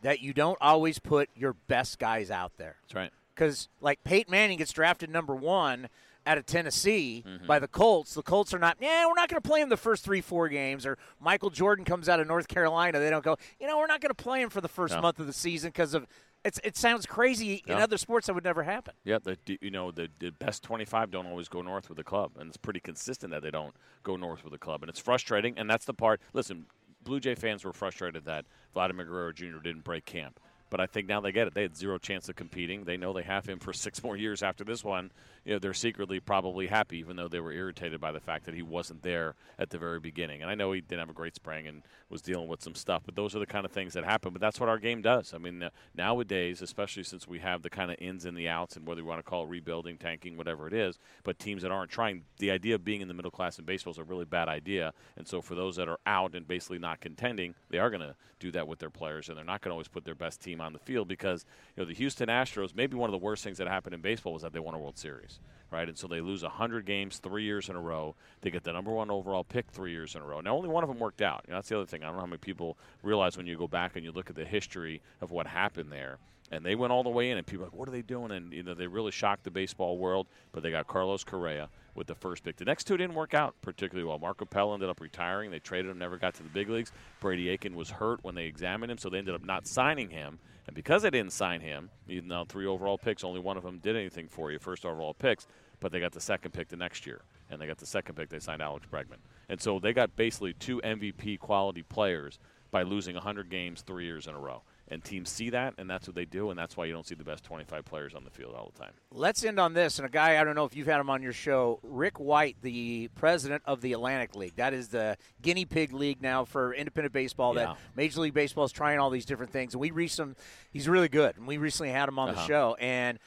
that you don't always put your best guys out there. That's right. Because, like, Peyton Manning gets drafted number one out of Tennessee mm-hmm. by the Colts. The Colts are not, yeah, we're not going to play him the first three, four games. Or Michael Jordan comes out of North Carolina. They don't go, you know, we're not going to play him for the first no. month of the season because of, it's, it sounds crazy. Yeah. In other sports, that would never happen. Yeah, the, you know, the, the best twenty-five don't always go north with the club. And it's pretty consistent that they don't go north with the club. And it's frustrating. And that's the part. Listen, Blue Jay fans were frustrated that Vladimir Guerrero Junior didn't break camp. But I think now they get it. They had zero chance of competing. They know they have him for six more years after this one. You know, they're secretly probably happy, even though they were irritated by the fact that he wasn't there at the very beginning. And I know he didn't have a great spring and was dealing with some stuff, but those are the kind of things that happen. But that's what our game does. I mean, uh, nowadays, especially since we have the kind of ins and the outs, and whether you want to call it rebuilding, tanking, whatever it is, but teams that aren't trying, the idea of being in the middle class in baseball is a really bad idea. And so for those that are out and basically not contending, they are going to do that with their players, and they're not going to always put their best team on the field, because, you know, the Houston Astros, maybe one of the worst things that happened in baseball was that they won a World Series, right? And so they lose one hundred games three years in a row. They get the number one overall pick three years in a row. Now, only one of them worked out. You know, that's the other thing. I don't know how many people realize when you go back and you look at the history of what happened there. And they went all the way in, and people are like, what are they doing? And, you know, they really shocked the baseball world, but they got Carlos Correa with the first pick. The next two didn't work out particularly well. Marco Pella ended up retiring. They traded him, never got to the big leagues. Brady Aiken was hurt when they examined him, so they ended up not signing him. And because they didn't sign him, even though three overall picks, only one of them did anything for you, first overall picks, but they got the second pick the next year. And they got the second pick. They signed Alex Bregman. And so they got basically two M V P-quality players by losing one hundred games three years in a row. And teams see that, and that's what they do, and that's why you don't see the best twenty-five players on the field all the time. Let's end on this. And a guy, I don't know if you've had him on your show, Rick White, the president of the Atlantic League. That is the guinea pig league now for independent baseball. Yeah. That Major League Baseball is trying all these different things. And we reached him. He's really good. And we recently had him on uh-huh. the show. And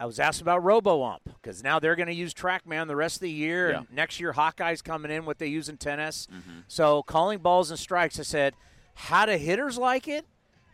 I was asked about RoboUmp. because now they're going to use TrackMan the rest of the year. Yeah. And next year, Hawkeye's coming in, what they use in tennis. Mm-hmm. So calling balls and strikes, I said, how do hitters like it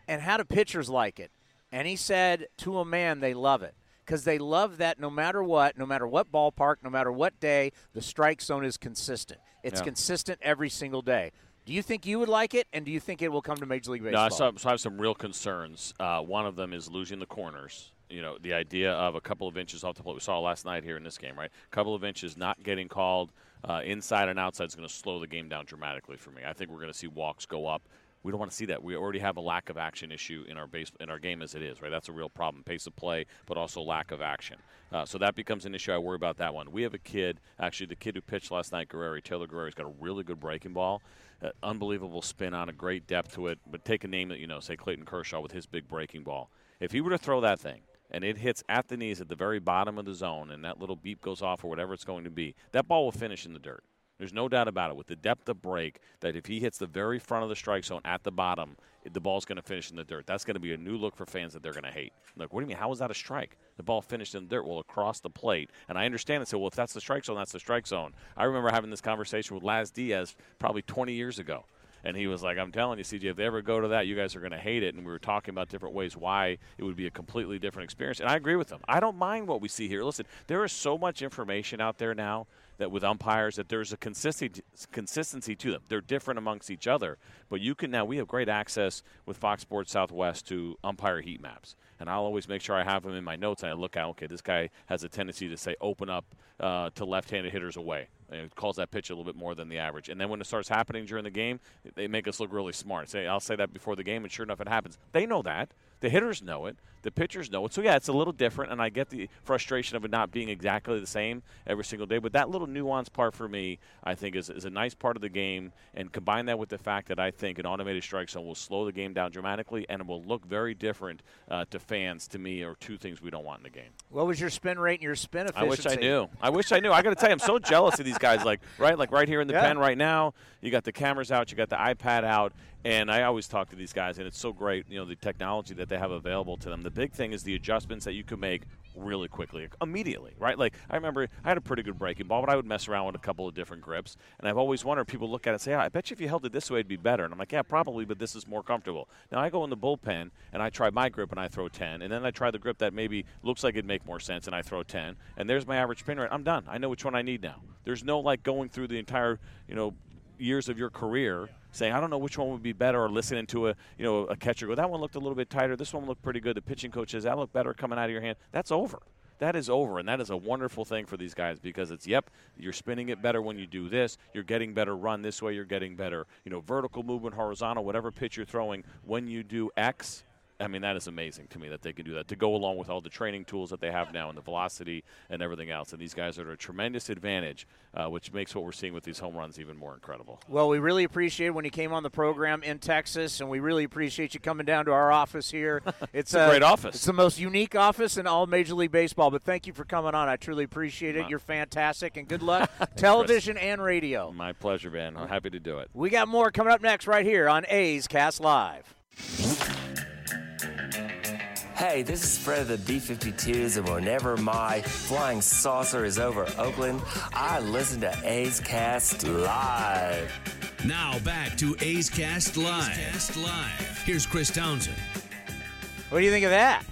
and how do pitchers like it? And he said, to a man, they love it. Because they love that no matter what, no matter what ballpark, no matter what day, the strike zone is consistent. It's yeah. consistent every single day. Do you think you would like it, and do you think it will come to Major League Baseball? No, I, saw, so I have some real concerns. Uh, one of them is losing the corners. You know, the idea of a couple of inches off the plate. We saw last night here in this game, right? A couple of inches not getting called uh, inside and outside is going to slow the game down dramatically for me. I think we're going to see walks go up. We don't want to see that. We already have a lack of action issue in our base in our game as it is, right? That's a real problem. Pace of play, but also lack of action. Uh, so that becomes an issue. I worry about that one. We have a kid, actually the kid who pitched last night, Guerrero, Taylor Guerrero, has got a really good breaking ball, uh, unbelievable spin on, a great depth to it. But take a name that you know, say Clayton Kershaw with his big breaking ball. If he were to throw that thing and it hits at the knees at the very bottom of the zone and that little beep goes off or whatever it's going to be, that ball will finish in the dirt. There's no doubt about it. With the depth of break, that if he hits the very front of the strike zone at the bottom, the ball's going to finish in the dirt. That's going to be a new look for fans that they're going to hate. Like, what do you mean? How is that a strike? The ball finished in the dirt. Well, across the plate. And I understand it. So, well, if that's the strike zone, that's the strike zone. I remember having this conversation with Laz Diaz probably twenty years ago. And he was like, I'm telling you, C J, if they ever go to that, you guys are going to hate it. And we were talking about different ways why it would be a completely different experience. And I agree with him. I don't mind what we see here. Listen, there is so much information out there now that with umpires that there's a consistency consistency to them. They're different amongst each other. But you can now, we have great access with Fox Sports Southwest to umpire heat maps. And I'll always make sure I have them in my notes. And I look at, okay, this guy has a tendency to say open up uh, to left-handed hitters away. And it calls that pitch a little bit more than the average. And then when it starts happening during the game, they make us look really smart. Say, I'll say that before the game, and sure enough, it happens. They know that. The hitters know it. The pitchers know it. So, yeah, it's a little different, and I get the frustration of it not being exactly the same every single day. But that little nuanced part for me, I think, is, is a nice part of the game. And combine that with the fact that I think an automated strike zone will slow the game down dramatically, and it will look very different uh, to fans, to me, are two things we don't want in the game. What was your spin rate and your spin efficiency? I wish I knew. I wish I knew. I got to tell you, I'm so jealous of these guys. Like, right, like right here in the yeah. pen right now, you got the cameras out, you got the iPad out. And I always talk to these guys, and it's so great, you know, the technology that they have available to them. The big thing is the adjustments that you can make really quickly, immediately, right? Like, I remember I had a pretty good breaking ball, but I would mess around with a couple of different grips. And I've always wondered, people look at it and say, oh, I bet you if you held it this way, it'd be better. And I'm like, yeah, probably, but this is more comfortable. Now, I go in the bullpen, and I try my grip, and I throw ten. And then I try the grip that maybe looks like it'd make more sense, and I throw ten. And there's my average spin rate. I'm done. I know which one I need now. There's no, like, going through the entire, you know, years of your career saying, I don't know which one would be better, or listening to a you know a catcher go, that one looked a little bit tighter, this one looked pretty good, the pitching coach says, that looked better coming out of your hand. That's over. That is over, and that is a wonderful thing for these guys because it's, yep, you're spinning it better when you do this, you're getting better run this way, you're getting better, you know, vertical movement, horizontal, whatever pitch you're throwing, when you do X. I mean, that is amazing to me that they can do that, to go along with all the training tools that they have now and the velocity and everything else. And these guys are at a tremendous advantage, uh, which makes what we're seeing with these home runs even more incredible. Well, we really appreciate when you came on the program in Texas, and we really appreciate you coming down to our office here. It's, it's a, a great office. It's the most unique office in all Major League Baseball. But thank you for coming on. I truly appreciate it. You're fantastic, and good luck, television and radio. My pleasure, man. I'm happy to do it. We got more coming up next right here on A's Cast Live. Hey, this is Fred of the B fifty-twos, and whenever my flying saucer is over Oakland, I listen to A's Cast Live. Now back to A's Cast Live. A's Cast Live. Here's Chris Townsend. What do you think of that?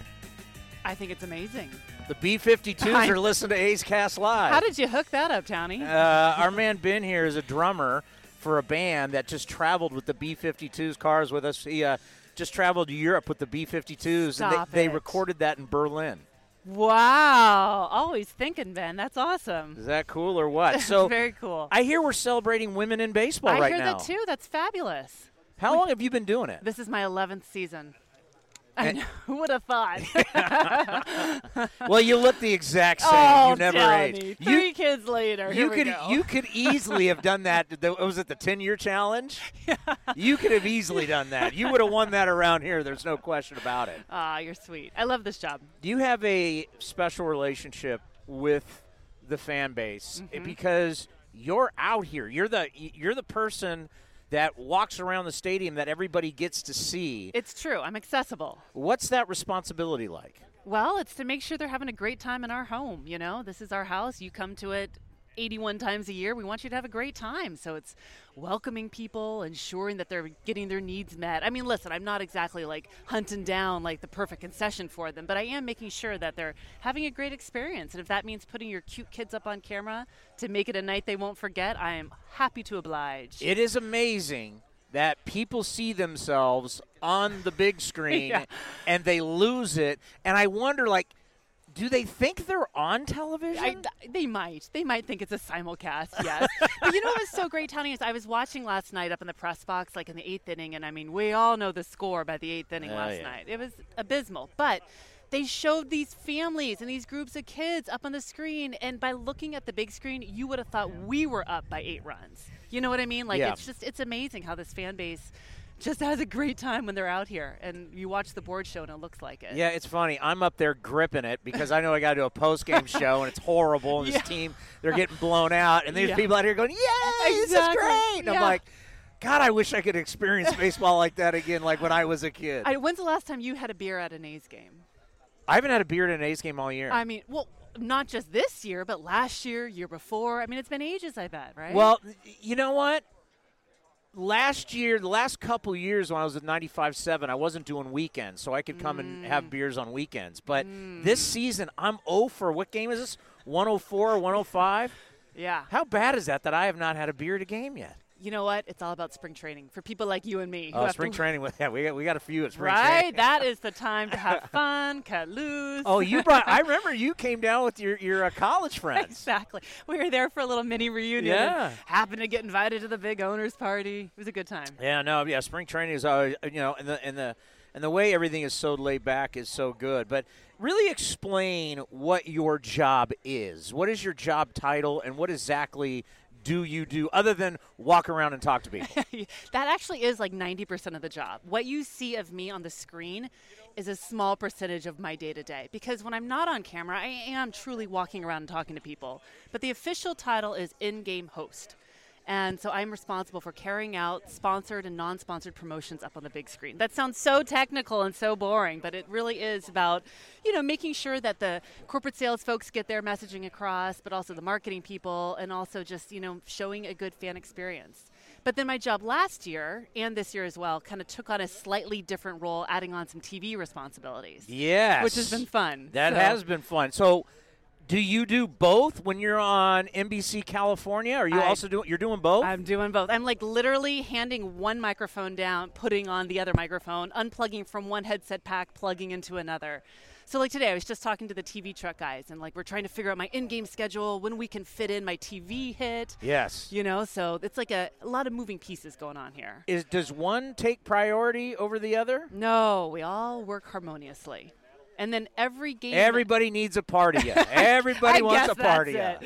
I think it's amazing. The B fifty-twos are listening to A's Cast Live. How did you hook that up, Townie? Uh, our man Ben here is a drummer for a band that just traveled with the B fifty-twos cars with us. He, uh, just traveled to Europe with the B fifty-twos, Stop and they, they recorded that in Berlin. Wow. Always thinking, Ben. That's awesome. Is that cool or what? So very cool. I hear we're celebrating women in baseball I right now. I hear that, too. That's fabulous. How well, long have you been doing it? This is my eleventh season. I know. Who would have thought? Well, you look the exact same. Oh, you never age. Three you, kids later. You could go. You could easily have done that. Was it the ten-year challenge? Yeah. You could have easily done that. You would have won that around here. There's no question about it. Ah, you're sweet. I love this job. Do you have a special relationship with the fan base? Mm-hmm. Because you're out here. You're the you're the person that walks around the stadium that everybody gets to see. It's true. I'm accessible. What's that responsibility like? Well, it's to make sure they're having a great time in our home. You know, this is our house. You come to it eighty-one times a year. We want you to have a great time. So it's welcoming people, ensuring that they're getting their needs met. I mean, listen, I'm not exactly like hunting down like the perfect concession for them, but I am making sure that they're having a great experience. And if that means putting your cute kids up on camera to make it a night they won't forget, I am happy to oblige. It is amazing that people see themselves on the big screen yeah. and they lose it. And I wonder, like, do they think they're on television? I, they might. They might think it's a simulcast, yes. But you know what was so great, Tony, is I was watching last night up in the press box, like in the eighth inning, and, I mean, we all know the score by the eighth inning oh, last yeah. night. It was abysmal. But they showed these families and these groups of kids up on the screen, and by looking at the big screen, you would have thought yeah. we were up by eight runs. You know what I mean? Like, yeah. it's just it's amazing how this fan base – just has a great time when they're out here, and you watch the board show, and it looks like it. Yeah, it's funny. I'm up there gripping it because I know I got to do a post-game show, and it's horrible, and yeah. this team, they're getting blown out, and there's yeah. people out here going, yay, exactly. this is great. And yeah. I'm like, God, I wish I could experience baseball like that again, like when I was a kid. I, when's the last time you had a beer at an A's game? I haven't had a beer at an A's game all year. I mean, well, not just this year, but last year, year before. I mean, it's been ages, I bet, right? Well, you know what? Last year, the last couple years when I was at ninety-five seven, I wasn't doing weekends, so I could come mm. and have beers on weekends. But mm. this season, I'm zero for, what game is this, one oh four or one oh five? Yeah. How bad is that that I have not had a beer at a game yet? You know what? It's all about spring training for people like you and me. Oh, spring to... training. Yeah, we got, we got a few at spring right? training. Right? That is the time to have fun, cut loose. Oh, you brought – I remember you came down with your, your uh, college friends. Exactly. We were there for a little mini reunion. Yeah. Happened to get invited to the big owner's party. It was a good time. Yeah, no, yeah, spring training is always – you know, and the, and, the, and the way everything is so laid back is so good. But really explain what your job is. What is your job title, and what exactly – do you do other than walk around and talk to people? That actually is like ninety percent of the job. What you see of me on the screen is a small percentage of my day-to-day, because when I'm not on camera, I am truly walking around and talking to people. But the official title is in-game host. And so I'm responsible for carrying out sponsored and non-sponsored promotions up on the big screen. That sounds so technical and so boring, but it really is about, you know, making sure that the corporate sales folks get their messaging across, but also the marketing people, and also just, you know, showing a good fan experience. But then my job last year and this year as well kind of took on a slightly different role, adding on some T V responsibilities. Yes. Which has been fun. That so. has been fun. So do you do both when you're on N B C California? Are you I, also doing? You're doing both. I'm doing both. I'm like literally handing one microphone down, putting on the other microphone, unplugging from one headset pack, plugging into another. So like today, I was just talking to the T V truck guys, and like we're trying to figure out my in-game schedule, when we can fit in my T V hit. Yes. You know, so it's like a, a lot of moving pieces going on here. Is does one take priority over the other? No, we all work harmoniously. And then every game. Everybody needs a party. Everybody wants a party. And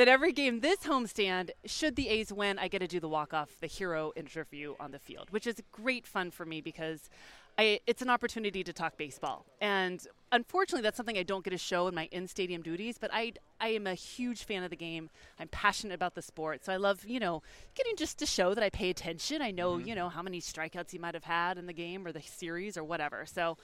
then every game this homestand, should the A's win, I get to do the walk-off, the hero interview on the field, which is great fun for me because I, it's an opportunity to talk baseball. And unfortunately, that's something I don't get to show in my in-stadium duties, but I, I am a huge fan of the game. I'm passionate about the sport. So I love, you know, getting just to show that I pay attention. I know, mm-hmm. you know, how many strikeouts you might have had in the game or the series or whatever. So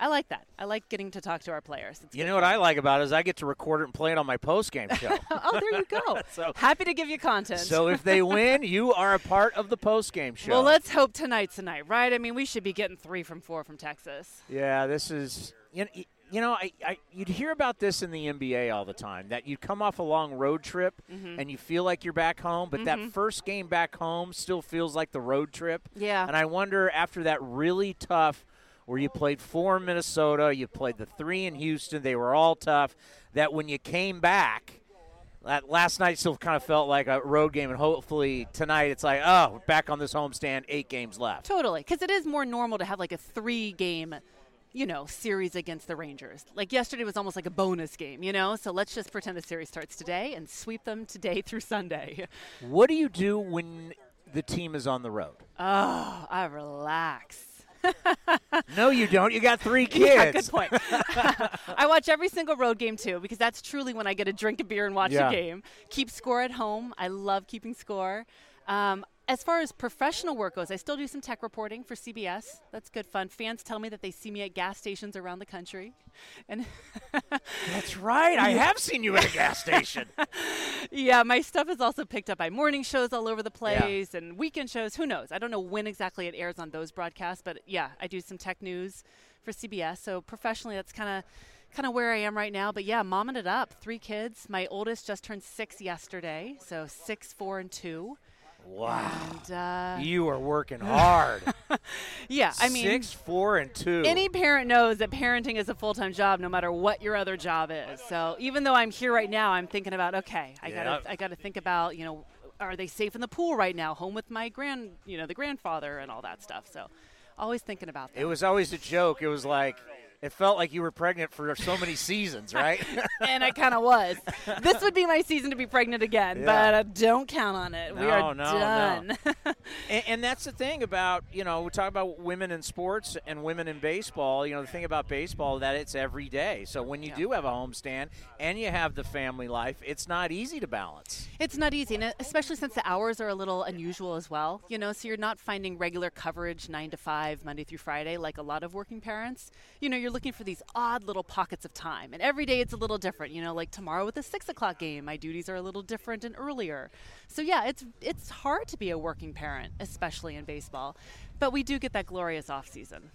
I like that. I like getting to talk to our players. It's you know fun. What I like about it is I get to record it and play it on my post-game show. Oh, there you go. So, happy to give you content. So if they win, you are a part of the post-game show. Well, let's hope tonight's the night, right? I mean, we should be getting three from four from Texas. Yeah, this is you know, – you know, I, I you'd hear about this in the N B A all the time, that you come off a long road trip mm-hmm. and you feel like you're back home, but mm-hmm. that first game back home still feels like the road trip. Yeah. And I wonder after that really tough – where you played four in Minnesota, you played the three in Houston, they were all tough, that when you came back, that last night still kind of felt like a road game, and hopefully tonight it's like, oh, we're back on this homestand, eight games left. Totally, because it is more normal to have like a three-game, you know, series against the Rangers. Like yesterday was almost like a bonus game, you know, so let's just pretend the series starts today and sweep them today through Sunday. What do you do when the team is on the road? Oh, I relax. No, you don't. You got three kids. Yeah, good point. I watch every single road game, too, because that's truly when I get to drink a beer and watch yeah. a game. Keep score at home. I love keeping score. Um, As far as professional work goes, I still do some tech reporting for C B S. That's good fun. Fans tell me that they see me at gas stations around the country. And That's right. I have seen you at a gas station. Yeah, my stuff is also picked up by morning shows all over the place yeah. and weekend shows. Who knows? I don't know when exactly it airs on those broadcasts, but yeah, I do some tech news for C B S. So professionally, that's kind of kind of where I am right now. But yeah, momming it up. Three kids. My oldest just turned six yesterday, so six, four, and two. Wow. And, uh, you are working hard. yeah, I mean. Six, four, and two. Any parent knows that parenting is a full-time job no matter what your other job is. So even though I'm here right now, I'm thinking about, okay, I yeah. gotta I gotta think about, you know, are they safe in the pool right now? Home with my grand, you know, the grandfather and all that stuff. So always thinking about that. It was always a joke. It was like. It felt like you were pregnant for so many seasons, right? And I kind of was. This would be my season to be pregnant again, yeah. but uh, don't count on it. No, we are no, done. No. and, and that's the thing about, you know, we talk about women in sports and women in baseball. You know, the thing about baseball that it's every day. So when you yeah. do have a homestand and you have the family life, it's not easy to balance. It's not easy, and especially since the hours are a little unusual as well. You know, so you're not finding regular coverage nine to five, Monday through Friday, like a lot of working parents. You know, you're You're looking for these odd little pockets of time, and every day it's a little different. You know, like tomorrow with the six o'clock game, my duties are a little different and earlier. So yeah, it's it's hard to be a working parent, especially in baseball. But we do get that glorious off season.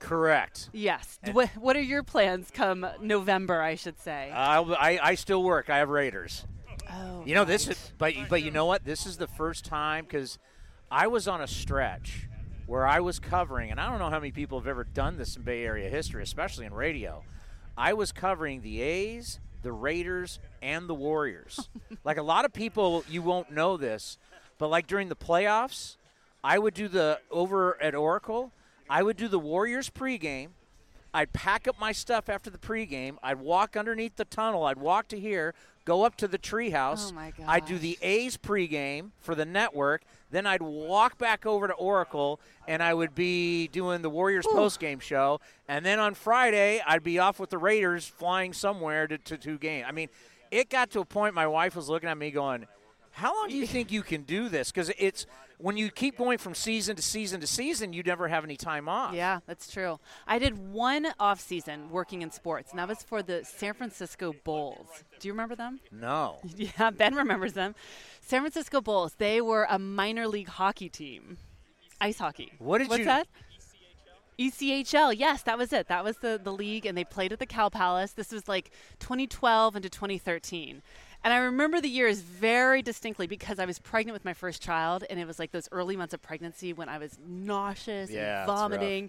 Correct. Yes. What, what are your plans come November? I should say. Uh, I I still work. I have Raiders. Oh. You know right. this, is, but but you know what? This is the first time because I was on a stretch where I was covering, and I don't know how many people have ever done this in Bay Area history, especially in radio. I was covering the A's, the Raiders, and the Warriors. Like a lot of people, you won't know this, but like during the playoffs, I would do the, over at Oracle, I would do the Warriors pregame. I'd pack up my stuff after the pregame. I'd walk underneath the tunnel. I'd walk to here, go up to the treehouse. Oh, my God. I'd do the A's pregame for the network. Then I'd walk back over to Oracle, and I would be doing the Warriors Ooh. Postgame show. And then on Friday, I'd be off with the Raiders flying somewhere to, to, to game. I mean, it got to a point my wife was looking at me going, how long do you think you can do this? Because it's when you keep going from season to season to season, you never have any time off. Yeah, that's true. I did one off season working in sports, and that was for the San Francisco Bulls. Do you remember them? No. Yeah, Ben remembers them. San Francisco Bulls, they were a minor league hockey team, ice hockey. What did What's you? What's that? E C H L, yes, that was it. That was the, the league, and they played at the Cow Palace. This was like twenty twelve into twenty thirteen. And I remember the years very distinctly because I was pregnant with my first child, and it was like those early months of pregnancy when I was nauseous yeah, and vomiting.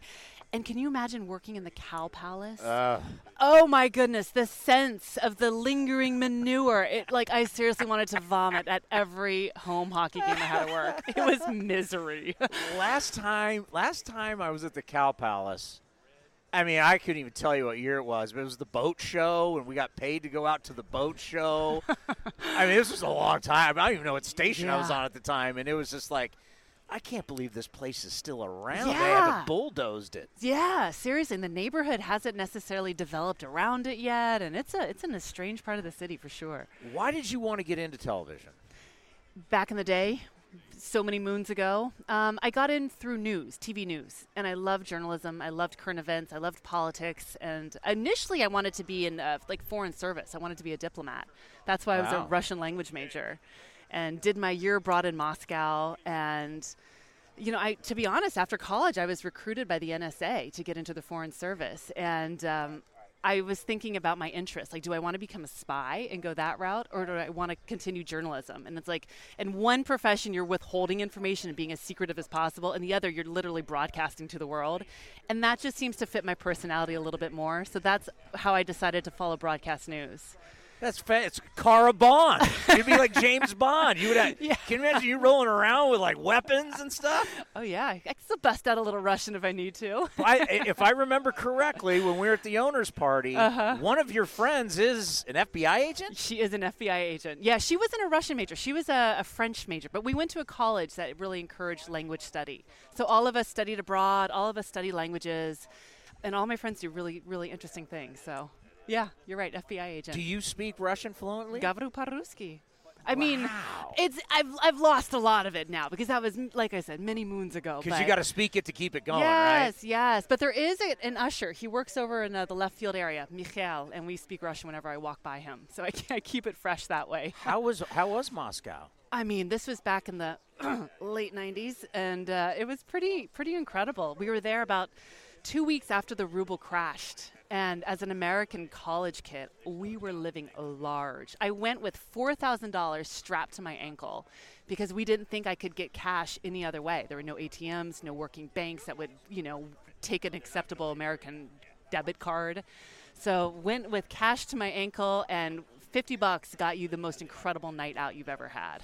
And can you imagine working in the Cow Palace? Uh. Oh, my goodness, the sense of the lingering manure. It, like, I seriously wanted to vomit at every home hockey game I had to work. It was misery. Last time, last time I was at the Cow Palace, I mean, I couldn't even tell you what year it was, but it was the boat show, and we got paid to go out to the boat show. I mean, this was a long time. I don't even know what station yeah. I was on at the time, and it was just like, I can't believe this place is still around. Yeah. They haven't bulldozed it. Yeah, seriously, and the neighborhood hasn't necessarily developed around it yet, and it's a it's an estranged part of the city for sure. Why did you want to get into television? Back in the day, so many moons ago, um, I got in through news, T V news, and I loved journalism. I loved current events. I loved politics. And initially, I wanted to be in uh, like foreign service. I wanted to be a diplomat. That's why wow. I was a Russian language major, and did my year abroad in Moscow. And you know, I to be honest, after college, I was recruited by the N S A to get into the foreign service, and. Um, I was thinking about my interests. Like, do I want to become a spy and go that route, or do I want to continue journalism? And it's like, in one profession, you're withholding information and being as secretive as possible. In the other, you're literally broadcasting to the world. And that just seems to fit my personality a little bit more. So that's how I decided to follow broadcast news. That's fat. It's Cara Bond. You'd be like James Bond. You would. Have, yeah. Can you imagine you rolling around with like weapons and stuff? Oh yeah, I can still bust out a little Russian if I need to. I, if I remember correctly, when we were at the owners' party, uh-huh. one of your friends is an F B I agent. She is an F B I agent. Yeah, she wasn't a Russian major. She was a, a French major. But we went to a college that really encouraged language study. So all of us studied abroad. All of us study languages, and all my friends do really, really interesting things. So. Yeah, you're right, F B I agent. Do you speak Russian fluently? Говорю по-русски. I wow. mean, it's I've I've lost a lot of it now because that was, like I said, many moons ago. Because you got to speak it to keep it going, yes, right? Yes, yes. But there is a, an usher. He works over in uh, the left field area, Michael, and we speak Russian whenever I walk by him. So I, I keep it fresh that way. How was how was Moscow? I mean, this was back in the late nineties, and uh, it was pretty pretty incredible. We were there about two weeks after the ruble crashed. And as an American college kid, we were living large. I went with four thousand dollars strapped to my ankle because we didn't think I could get cash any other way. There were no A T Ms, no working banks that would, you know, take an acceptable American debit card. So went with cash to my ankle, and fifty bucks got you the most incredible night out you've ever had.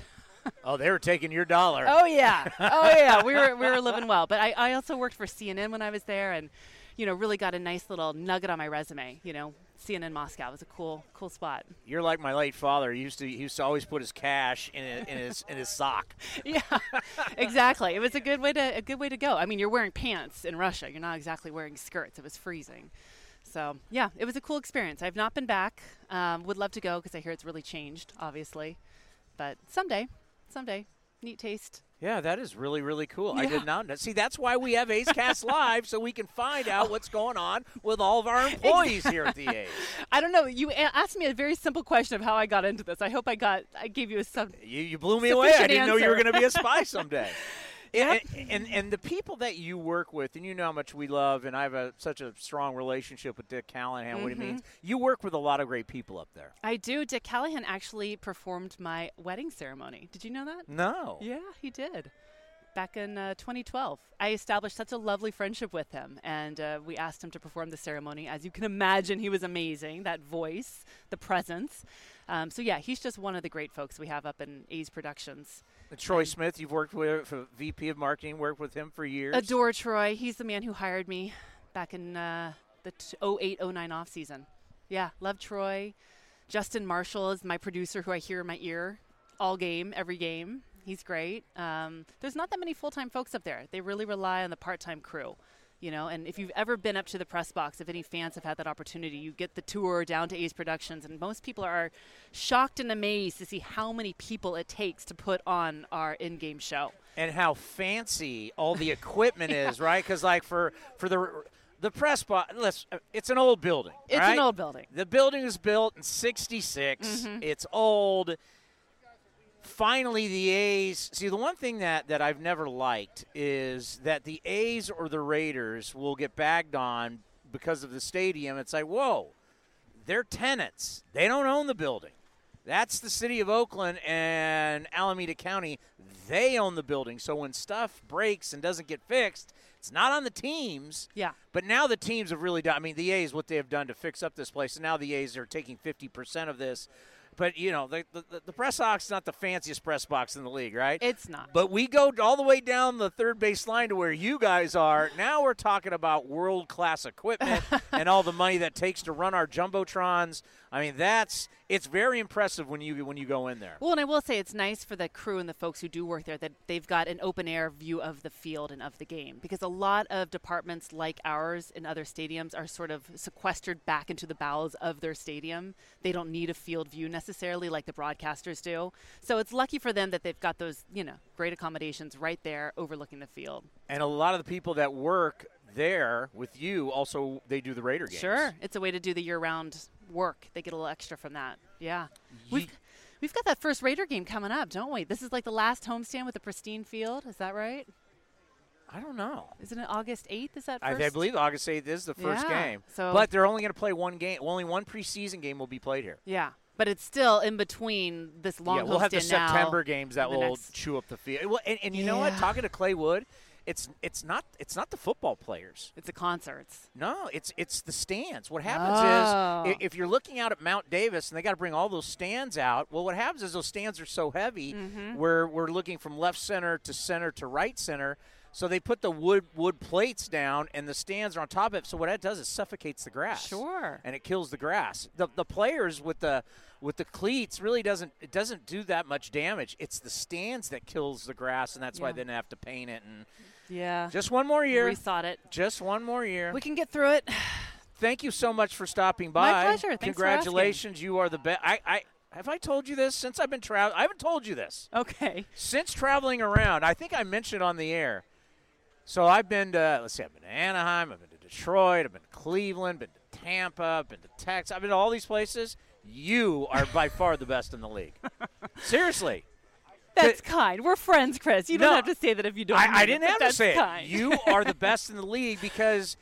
Oh, they were taking your dollar. Oh, yeah. Oh, yeah. We were we were living well. But I, I also worked for C N N when I was there, and you know, really got a nice little nugget on my resume. You know, C N N Moscow was a cool, cool spot. You're like my late father. He used to, he used to always put his cash in, a, in his in his sock. Yeah, exactly. It was a good way to a good way to go. I mean, you're wearing pants in Russia. You're not exactly wearing skirts. It was freezing. So yeah, it was a cool experience. I've not been back. Um, would love to go because I hear it's really changed, obviously. But someday, someday, neat taste. Yeah, that is really, really cool. Yeah. I did not know. See, that's why we have A's Cast Live, so we can find out oh. what's going on with all of our employees here at the A's. I don't know. You asked me a very simple question of how I got into this. I hope I got. I gave you a sub. You, you blew me away. I didn't answer. know you were going to be a spy someday. Yep. And, and and the people that you work with, and you know how much we love, and I have a, such a strong relationship with Dick Callahan, mm-hmm. what he means. You work with a lot of great people up there. I do. Dick Callahan actually performed my wedding ceremony. Did you know that? No. Yeah, he did. Back in uh, twenty twelve. I established such a lovely friendship with him, and uh, we asked him to perform the ceremony. As you can imagine, he was amazing, that voice, the presence. Um, so, yeah, he's just one of the great folks we have up in A's Productions. Troy and Smith, you've worked with for V P of Marketing, worked with him for years. Adore Troy. He's the man who hired me back in uh, the oh eight oh nine off season. Yeah, love Troy. Justin Marshall is my producer who I hear in my ear all game, every game. He's great. Um, there's not that many full-time folks up there. They really rely on the part-time crew, you know. And if you've ever been up to the press box, if any fans have had that opportunity, you get the tour down to A's Productions, and most people are shocked and amazed to see how many people it takes to put on our in-game show. And how fancy all the equipment yeah. is, right? Because, like, for, for the – the press box, it's an old building, It's right? an old building. The building was built in sixty-six. Mm-hmm. It's old. Finally, the A's – see, the one thing that, that I've never liked is that the A's or the Raiders will get bagged on because of the stadium. It's like, whoa, they're tenants. They don't own the building. That's the city of Oakland and Alameda County. They own the building. So when stuff breaks and doesn't get fixed, it's not on the teams. Yeah. But now the teams have really done – I mean, the A's, what they have done to fix up this place, and now the A's are taking fifty percent of this. But, you know, the, the the press box is not the fanciest press box in the league, right? It's not. But we go all the way down the third base line to where you guys are. Now we're talking about world-class equipment and all the money that takes to run our Jumbotrons. I mean, that's – it's very impressive when you when you go in there. Well, and I will say it's nice for the crew and the folks who do work there that they've got an open-air view of the field and of the game, because a lot of departments like ours in other stadiums are sort of sequestered back into the bowels of their stadium. They don't need a field view necessarily. necessarily like the broadcasters do. So it's lucky for them that they've got those, you know, great accommodations right there overlooking the field. And a lot of the people that work there with you also, they do the Raider games. Sure. It's a way to do the year-round work. They get a little extra from that. Yeah. Ye- we've, we've got that first Raider game coming up, don't we? This is like the last homestand with a pristine field. Is that right? I don't know. Isn't it August eighth? Is that first? I, I believe August eighth is the first yeah. game. So but they're only going to play one game. Only one preseason game will be played here. Yeah. But it's still in between this long homestand now. Yeah, we'll have the September games that will chew up the field. Well, and, and you yeah. know what? Talking to Clay Wood, it's it's not it's not the football players. It's the concerts. No, it's it's the stands. What happens oh. is if you're looking out at Mount Davis and they got to bring all those stands out. Well, what happens is those stands are so heavy, mm-hmm. where we're looking from left center to center to right center. So they put the wood wood plates down, and the stands are on top of it. So what that does is suffocates the grass. Sure. And it kills the grass. The the players with the with the cleats really doesn't it doesn't do that much damage. It's the stands that kills the grass, and that's yeah. why they didn't have to paint it. And yeah. Just one more year. We thought it. Just one more year. We can get through it. Thank you so much for stopping by. My pleasure. Thanks for asking. Congratulations. You are the best. I, I Have I told you this since I've been traveling? I haven't told you this. Okay. Since traveling around, I think I mentioned it on the air. So I've been to, let's see, I've been to Anaheim, I've been to Detroit, I've been to Cleveland, been to Tampa, I've been to Texas, I've been to all these places. You are by far the best in the league. Seriously. That's kind. We're friends, Chris. You no, don't have to say that if you don't. I, I didn't it, have to say kind. It. You are the best in the league because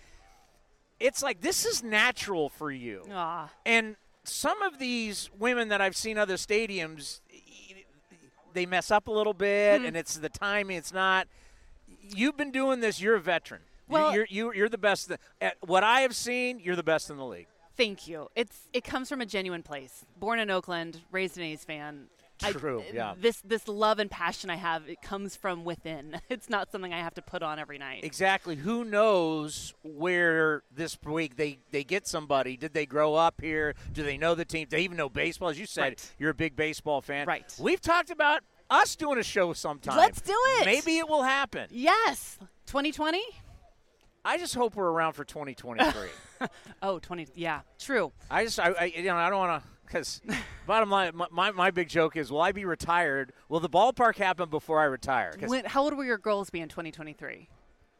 it's like this is natural for you. Aww. And some of these women that I've seen other stadiums, they mess up a little bit, mm-hmm. and it's the timing. It's not. You've been doing this. You're a veteran. Well, you're you're, you're the best. At what I have seen, you're the best in the league. Thank you. It's it comes from a genuine place. Born in Oakland, raised an A's fan. True, I, yeah. This this love and passion I have, it comes from within. It's not something I have to put on every night. Exactly. Who knows where this week they, they get somebody. Did they grow up here? Do they know the team? Do they even know baseball? As you said, right. You're a big baseball fan. Right. We've talked about us doing a show sometime. Let's do it. Maybe it will happen. Yes. twenty twenty? I just hope we're around for twenty twenty-three. Oh, twenty. Yeah, true. I just, I, I you know, I don't want to. Because bottom line, my, my, my big joke is, will I be retired? Will the ballpark happen before I retire? When, how old will your girls be in twenty twenty-three?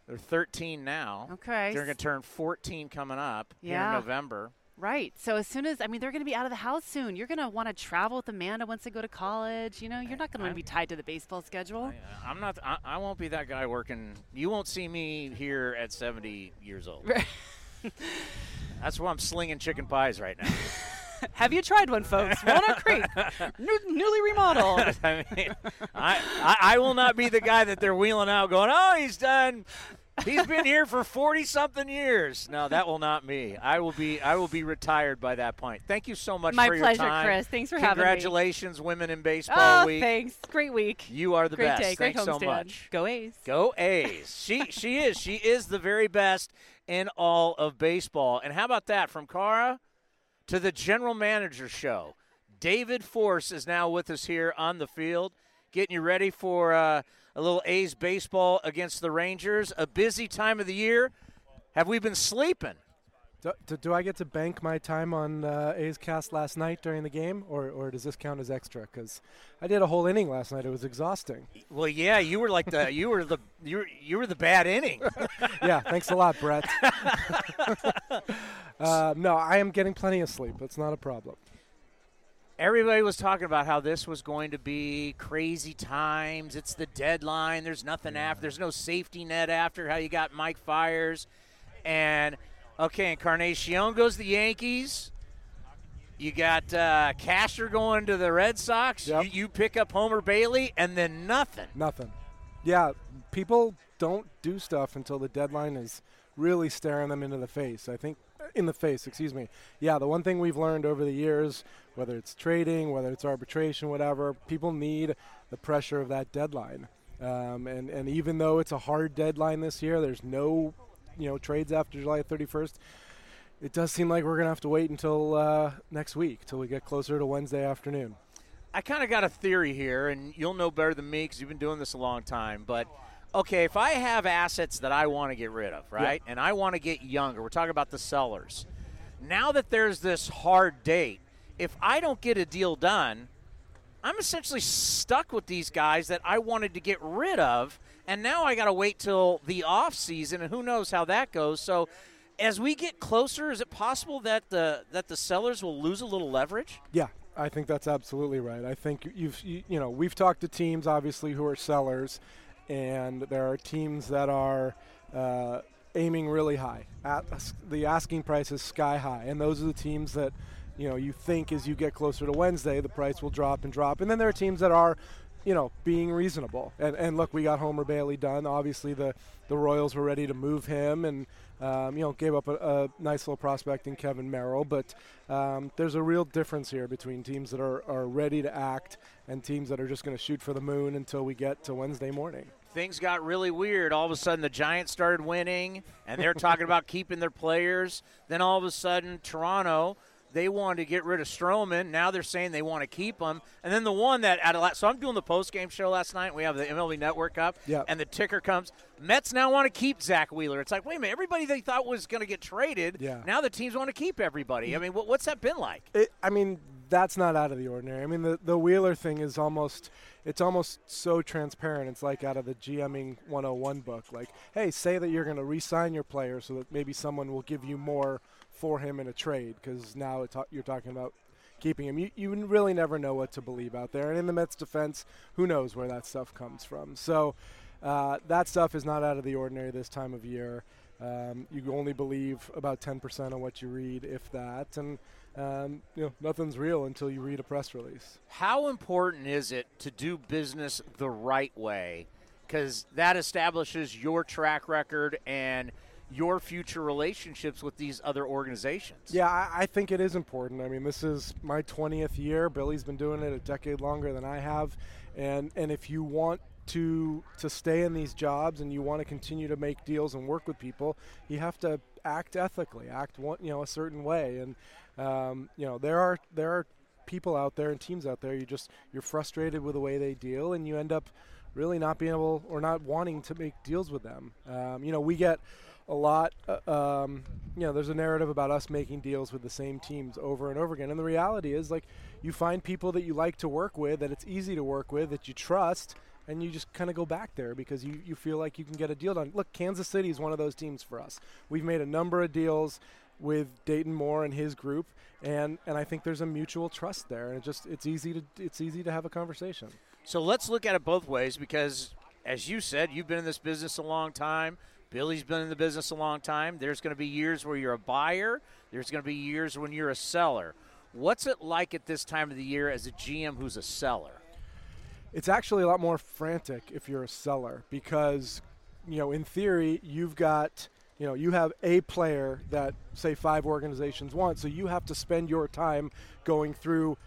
They're thirteen now. Okay. They're going to turn fourteen coming up yeah. here in November. Right. So as soon as, I mean, they're going to be out of the house soon. You're going to want to travel with Amanda once they go to college. You know, you're not going to want to be tied to the baseball schedule. I, I'm not, I, I won't be that guy working. You won't see me here at seventy years old. Right. That's why I'm slinging chicken pies right now. Have you tried one, folks? Walnut Creek, new, newly remodeled. I mean, I, I I will not be the guy that they're wheeling out going, oh, he's done. He's been here for forty-something years. No, that will not me. I will be I will be retired by that point. Thank you so much My for pleasure, your time. My pleasure, Chris. Thanks for having me. Congratulations, Women in Baseball oh, Week. Thanks. Great week. You are the Great best. Day. Great Thanks so much. Go A's. Go A's. She she is. She is the very best in all of baseball. And how about that from Cara? To the general manager show. David Force is now with us here on the field, getting you ready for uh, a little A's baseball against the Rangers. A busy time of the year. Have we been sleeping? Do, do, do I get to bank my time on uh, A's Cast last night during the game, or, or does this count as extra? Because I did a whole inning last night. It was exhausting. Well, yeah, you were like the you were the you were, you were the bad inning. Yeah, thanks a lot, Brett. Uh, no, I am getting plenty of sleep. It's not a problem. Everybody was talking about how this was going to be crazy times. It's the deadline. There's nothing yeah. after. There's no safety net after how you got Mike Fiers. And, okay, Encarnacion goes to the Yankees. You got uh, Casher going to the Red Sox. Yep. You, you pick up Homer Bailey, and then nothing. Nothing. Yeah, people don't do stuff until the deadline is really staring them into the face. I think. In the face, excuse me. Yeah, the one thing we've learned over the years, whether it's trading, whether it's arbitration, whatever, people need the pressure of that deadline. Um, and, and even though it's a hard deadline this year, there's no, you know, trades after July thirty-first, it does seem like we're going to have to wait until uh, next week, till we get closer to Wednesday afternoon. I kind of got a theory here, and you'll know better than me because you've been doing this a long time, but okay, if I have assets that I want to get rid of, right, yeah. and I want to get younger, we're talking about the sellers. Now that there's this hard date, if I don't get a deal done, I'm essentially stuck with these guys that I wanted to get rid of, and now I got to wait till the off season, and who knows how that goes. So as we get closer, is it possible that the that the sellers will lose a little leverage? Yeah, I think that's absolutely right. I think you've you, you know we've talked to teams, obviously, who are sellers. And there are teams that are uh, aiming really high. At the asking price is sky high, and those are the teams that, you know, you think as you get closer to Wednesday, the price will drop and drop. And then there are teams that are, you know, being reasonable. And and look, we got Homer Bailey done. Obviously, the, the Royals were ready to move him, and um, you know, gave up a, a nice little prospect in Kevin Merrill. But um, there's a real difference here between teams that are are ready to act and teams that are just going to shoot for the moon until we get to Wednesday morning. Things got really weird. All of a sudden, the Giants started winning, and they're talking about keeping their players. Then all of a sudden, Toronto, they wanted to get rid of Stroman. Now they're saying they want to keep him. And then the one that out of – so I'm doing the postgame show last night. We have the M L B Network up, yep. and the ticker comes. Mets now want to keep Zach Wheeler. It's like, wait a minute, everybody they thought was going to get traded, yeah. now the teams want to keep everybody. I mean, what's that been like? It, I mean – that's not out of the ordinary. I mean, the, the Wheeler thing is almost, it's almost so transparent. It's like out of the GMing one oh one book. Like, hey, say that you're going to re-sign your player so that maybe someone will give you more for him in a trade, because now it's, you're talking about keeping him. You, you really never know what to believe out there. And in the Mets' defense, who knows where that stuff comes from. So uh, that stuff is not out of the ordinary this time of year. Um, you only believe about ten percent of what you read, if that. And, um, you know, nothing's real until you read a press release. How important is it to do business the right way? Because that establishes your track record and your future relationships with these other organizations. Yeah, I, I think it is important. I mean, this is my twentieth year. Billy's been doing it a decade longer than I have. And, and if you want to to stay in these jobs and you want to continue to make deals and work with people, you have to act ethically, act one, you know, a certain way. And um, you know, there are there are people out there and teams out there, you just you're frustrated with the way they deal, and you end up really not being able or not wanting to make deals with them. Um, you know, we get a lot, uh, um, you know, there's a narrative about us making deals with the same teams over and over again. And the reality is, like, you find people that you like to work with, that it's easy to work with, that you trust, and you just kind of go back there because you, you feel like you can get a deal done. Look, Kansas City is one of those teams for us. We've made a number of deals with Dayton Moore and his group, and, and I think there's a mutual trust there. And it just it's easy to it's easy to have a conversation. So let's look at it both ways because, as you said, you've been in this business a long time. Billy's been in the business a long time. There's going to be years where you're a buyer. There's going to be years when you're a seller. What's it like at this time of the year as a G M who's a seller? It's actually a lot more frantic if you're a seller because, you know, in theory, you've got, you know, you have a player that, say, five organizations want. So you have to spend your time going through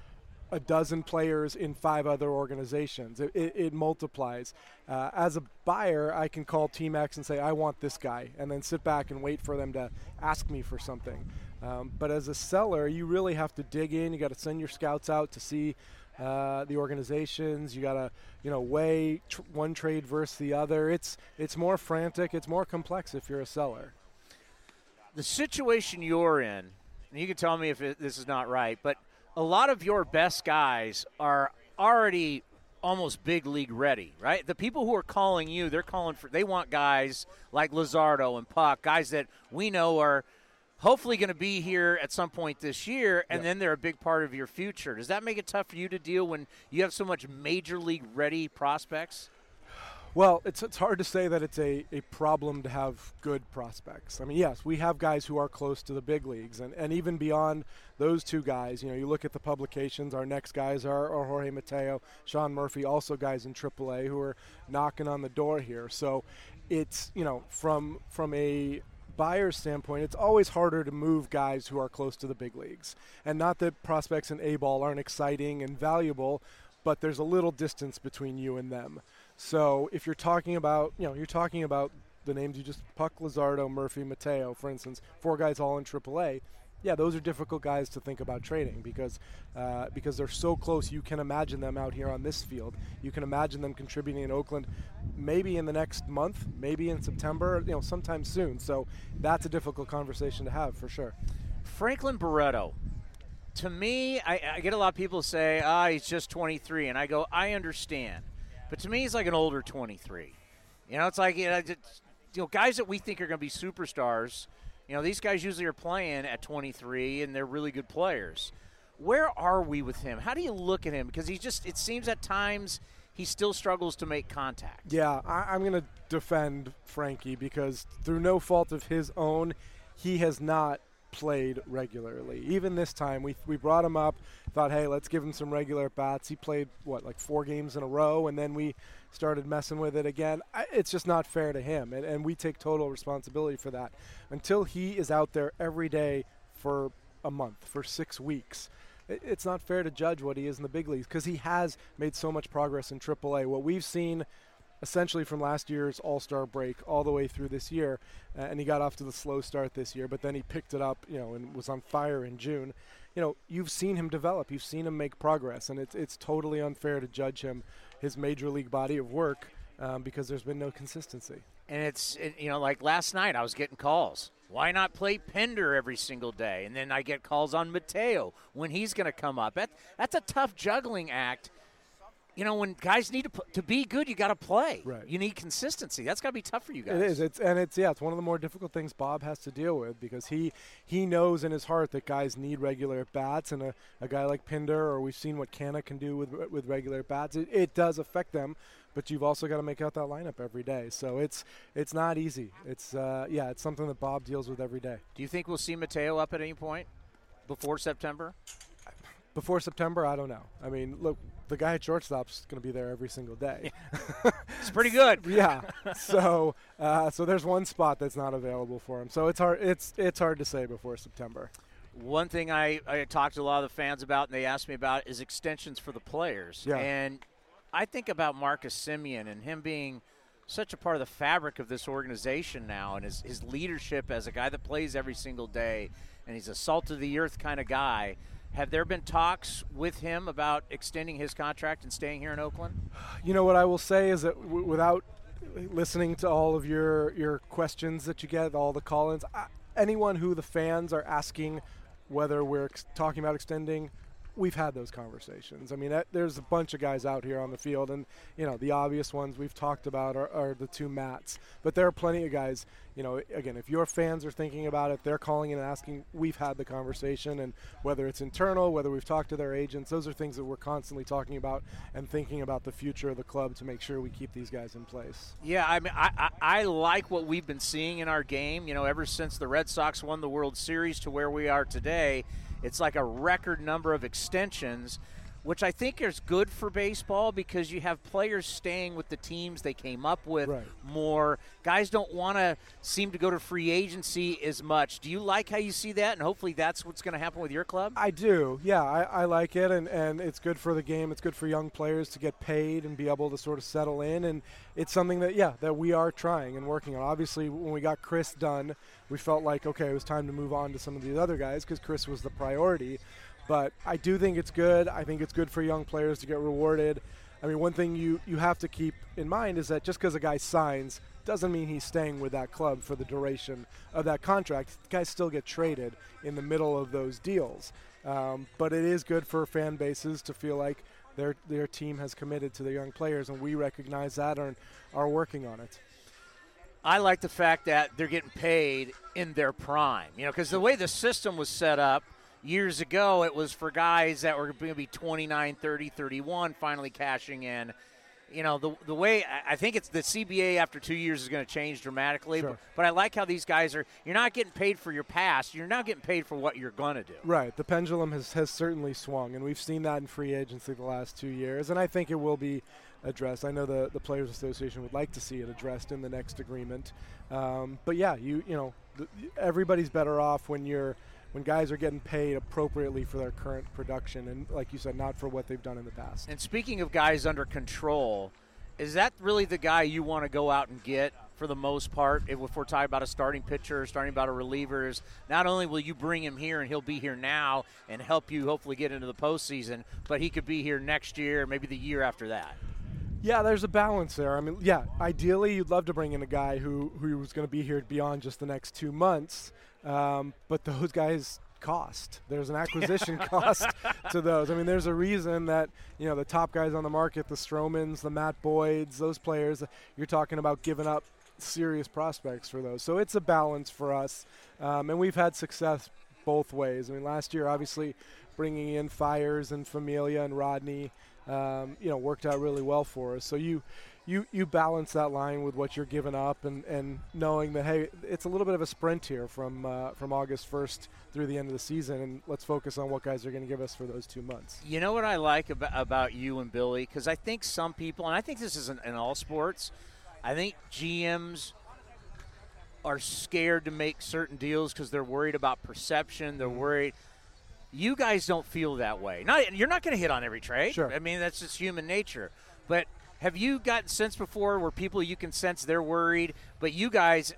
a dozen players in five other organizations. It, it, it multiplies. Uh, as a buyer, I can call Team X and say, I want this guy, and then sit back and wait for them to ask me for something. Um, but as a seller, you really have to dig in. You got to send your scouts out to see uh, the organizations. You got to, you know, weigh tr- one trade versus the other. It's it's more frantic. It's more complex if you're a seller. The situation you're in, and you can tell me if it, this is not right, but a lot of your best guys are already almost big league ready, right? The people who are calling you, they're calling for, they want guys like Luzardo and Puck, guys that we know are hopefully going to be here at some point this year, and yep. Then they're a big part of your future. Does that make it tough for you to deal when you have so much major league ready prospects? Well, it's it's hard to say that it's a, a problem to have good prospects. I mean, yes, we have guys who are close to the big leagues. And, and even beyond those two guys, you know, you look at the publications, our next guys are, are Jorge Mateo, Sean Murphy, also guys in triple A who are knocking on the door here. So it's, you know, from from a buyer's standpoint, it's always harder to move guys who are close to the big leagues. And not that prospects in A-ball aren't exciting and valuable, but there's a little distance between you and them. So if you're talking about, you know, you're talking about the names you just, Puck, Luzardo, Murphy, Mateo, for instance, four guys all in triple A, yeah, those are difficult guys to think about trading because uh, because they're so close. You can imagine them out here on this field. You can imagine them contributing in Oakland maybe in the next month, maybe in September, you know, sometime soon. So that's a difficult conversation to have for sure. Franklin Barreto. To me, I, I get a lot of people say, ah, he's just twenty-three, and I go, I understand. But to me, he's like an older twenty-three. You know, it's like, you know, it's, you know guys that we think are going to be superstars, you know, these guys usually are playing at twenty-three, and they're really good players. Where are we with him? How do you look at him? Because he just, it seems at times he still struggles to make contact. Yeah, I, I'm going to defend Frankie because through no fault of his own, he has not played regularly. Even this time, we we brought him up, thought, hey, let's give him some regular bats. He played, what, like four games in a row, and then we started messing with it again. I, it's just not fair to him, and, and we take total responsibility for that. Until he is out there every day for a month, for six weeks, it, it's not fair to judge what he is in the big leagues because he has made so much progress in triple A. What we've seen essentially from last year's All-Star break all the way through this year, uh, and he got off to the slow start this year, but then he picked it up, you know, and was on fire in June. You know, you've seen him develop. You've seen him make progress, and it's it's totally unfair to judge him, his major league body of work, um, because there's been no consistency. And it's, it, you know, like last night I was getting calls. Why not play Pender every single day? And then I get calls on Mateo when he's going to come up. That, that's a tough juggling act. You know, when guys need to to be good, you got to play. Right. You need consistency. That's got to be tough for you guys. It is. It's and it's yeah. It's one of the more difficult things Bob has to deal with because he he knows in his heart that guys need regular at bats, and a, a guy like Pinder, or we've seen what Canna can do with with regular at bats. It, it does affect them, but you've also got to make out that lineup every day. So it's it's not easy. It's uh, yeah. It's something that Bob deals with every day. Do you think we'll see Mateo up at any point before September? Before September, I don't know. I mean, look, the guy at shortstop's going to be there every single day. Yeah. It's pretty good. Yeah. So, uh, so there's one spot that's not available for him. So it's hard. It's it's hard to say before September. One thing I, I talked to a lot of the fans about, and they asked me about, is extensions for the players. Yeah. And I think about Marcus Semien and him being such a part of the fabric of this organization now, and his his leadership as a guy that plays every single day, and he's a salt of the earth kind of guy. Have there been talks with him about extending his contract and staying here in Oakland? You know, what I will say is that w- without listening to all of your, your questions that you get, all the call-ins, I, anyone who the fans are asking whether we're ex- talking about extending, we've had those conversations. I mean, that, there's a bunch of guys out here on the field, and, you know, the obvious ones we've talked about are, are the two Mats. But there are plenty of guys, you know, again, if your fans are thinking about it, they're calling in and asking, we've had the conversation, and whether it's internal, whether we've talked to their agents, those are things that we're constantly talking about and thinking about the future of the club to make sure we keep these guys in place. Yeah, I mean, I, I, I like what we've been seeing in our game, you know, ever since the Red Sox won the World Series to where we are today. It's like a record number of extensions, which I think is good for baseball because you have players staying with the teams they came up with right. more. Guys don't want to seem to go to free agency as much. Do you like how you see that? And hopefully that's what's going to happen with your club? I do. Yeah, I, I like it, and, and it's good for the game. It's good for young players to get paid and be able to sort of settle in. And it's something that, yeah, that we are trying and working on. Obviously, when we got Chris done, we felt like, okay, it was time to move on to some of these other guys because Chris was the priority. But I do think it's good. I think it's good for young players to get rewarded. I mean, one thing you, you have to keep in mind is that just because a guy signs doesn't mean he's staying with that club for the duration of that contract. Guys still get traded in the middle of those deals. Um, but it is good for fan bases to feel like their their team has committed to their young players, and we recognize that and are working on it. I like the fact that they're getting paid in their prime, you know, because the way the system was set up, years ago, it was for guys that were going to be twenty-nine, thirty, thirty-one, finally cashing in. You know, the the way I think it's the C B A after two years is going to change dramatically. Sure. But, but I like how these guys are – you're not getting paid for your past. You're now getting paid for what you're going to do. Right. The pendulum has, has certainly swung, and we've seen that in free agency the last two years, and I think it will be – addressed. I know the, the Players Association would like to see it addressed in the next agreement, um, but yeah, you you know, th- everybody's better off when you're when guys are getting paid appropriately for their current production, and like you said, not for what they've done in the past. And speaking of guys under control, is that really the guy you want to go out and get for the most part? If we're talking about a starting pitcher, starting about a relievers, not only will you bring him here and he'll be here now and help you hopefully get into the postseason, but he could be here next year, maybe the year after that. Yeah, there's a balance there. I mean, yeah, ideally you'd love to bring in a guy who who was going to be here beyond just the next two months, um, but those guys cost. There's an acquisition cost to those. I mean, there's a reason that, you know, the top guys on the market, the Stromans, the Matt Boyds, those players, you're talking about giving up serious prospects for those. So it's a balance for us, um, and we've had success both ways. I mean, last year, obviously, bringing in Fires and Familia and Rodney, Um, you know, worked out really well for us. So you, you, you balance that line with what you're giving up, and, and knowing that, hey, it's a little bit of a sprint here from uh, from August first through the end of the season, and let's focus on what guys are going to give us for those two months. You know what I like about, about you and Billy, because I think some people, and I think this isn't in all sports, I think G Ms are scared to make certain deals because they're worried about perception. They're worried. You guys don't feel that way. Not, you're not going to hit on every trade. Sure. I mean, that's just human nature. But have you gotten sense before where people, you can sense they're worried, but you guys,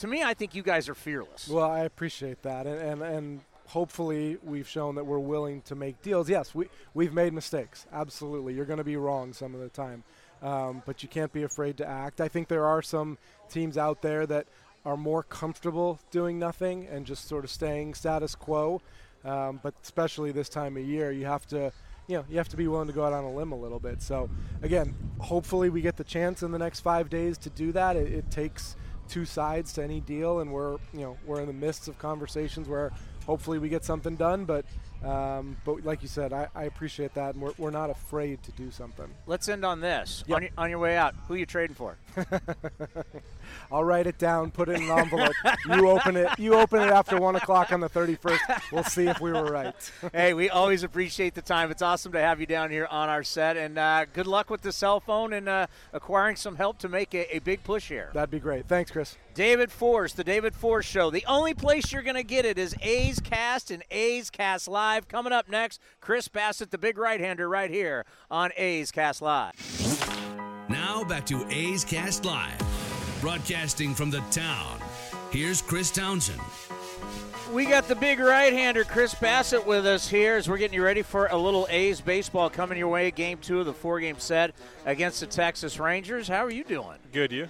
to me, I think you guys are fearless. Well, I appreciate that, and and, and hopefully we've shown that we're willing to make deals. Yes, we, we've made mistakes, absolutely. You're going to be wrong some of the time. um, but you can't be afraid to act. I think there are some teams out there that are more comfortable doing nothing and just sort of staying status quo. Um, but especially this time of year, you have to, you know, you have to be willing to go out on a limb a little bit. So, again, hopefully we get the chance in the next five days to do that. It, it takes two sides to any deal, and we're, you know, we're in the midst of conversations where hopefully we get something done. But, um, but like you said, I, I appreciate that, and we're we're not afraid to do something. Let's end on this. Yep. On your, on your way out, who are you trading for? I'll write it down, put it in an envelope. You open it. You open it after one o'clock on the thirty-first. We'll see if we were right. Hey, we always appreciate the time. It's awesome to have you down here on our set, and uh, good luck with the cell phone and uh, acquiring some help to make a, a big push here. That'd be great. Thanks, Chris. David Force, the David Force Show. The only place you're going to get it is A's Cast and A's Cast Live. Coming up next, Chris Bassett, the big right-hander, right here on A's Cast Live. Now back to A's Cast Live. Broadcasting from the town, here's Chris Townsend. We got the big right-hander Chris Bassett with us here as we're getting you ready for a little A's baseball coming your way. Game two of the four-game set against the Texas Rangers. How are you doing? Good, you?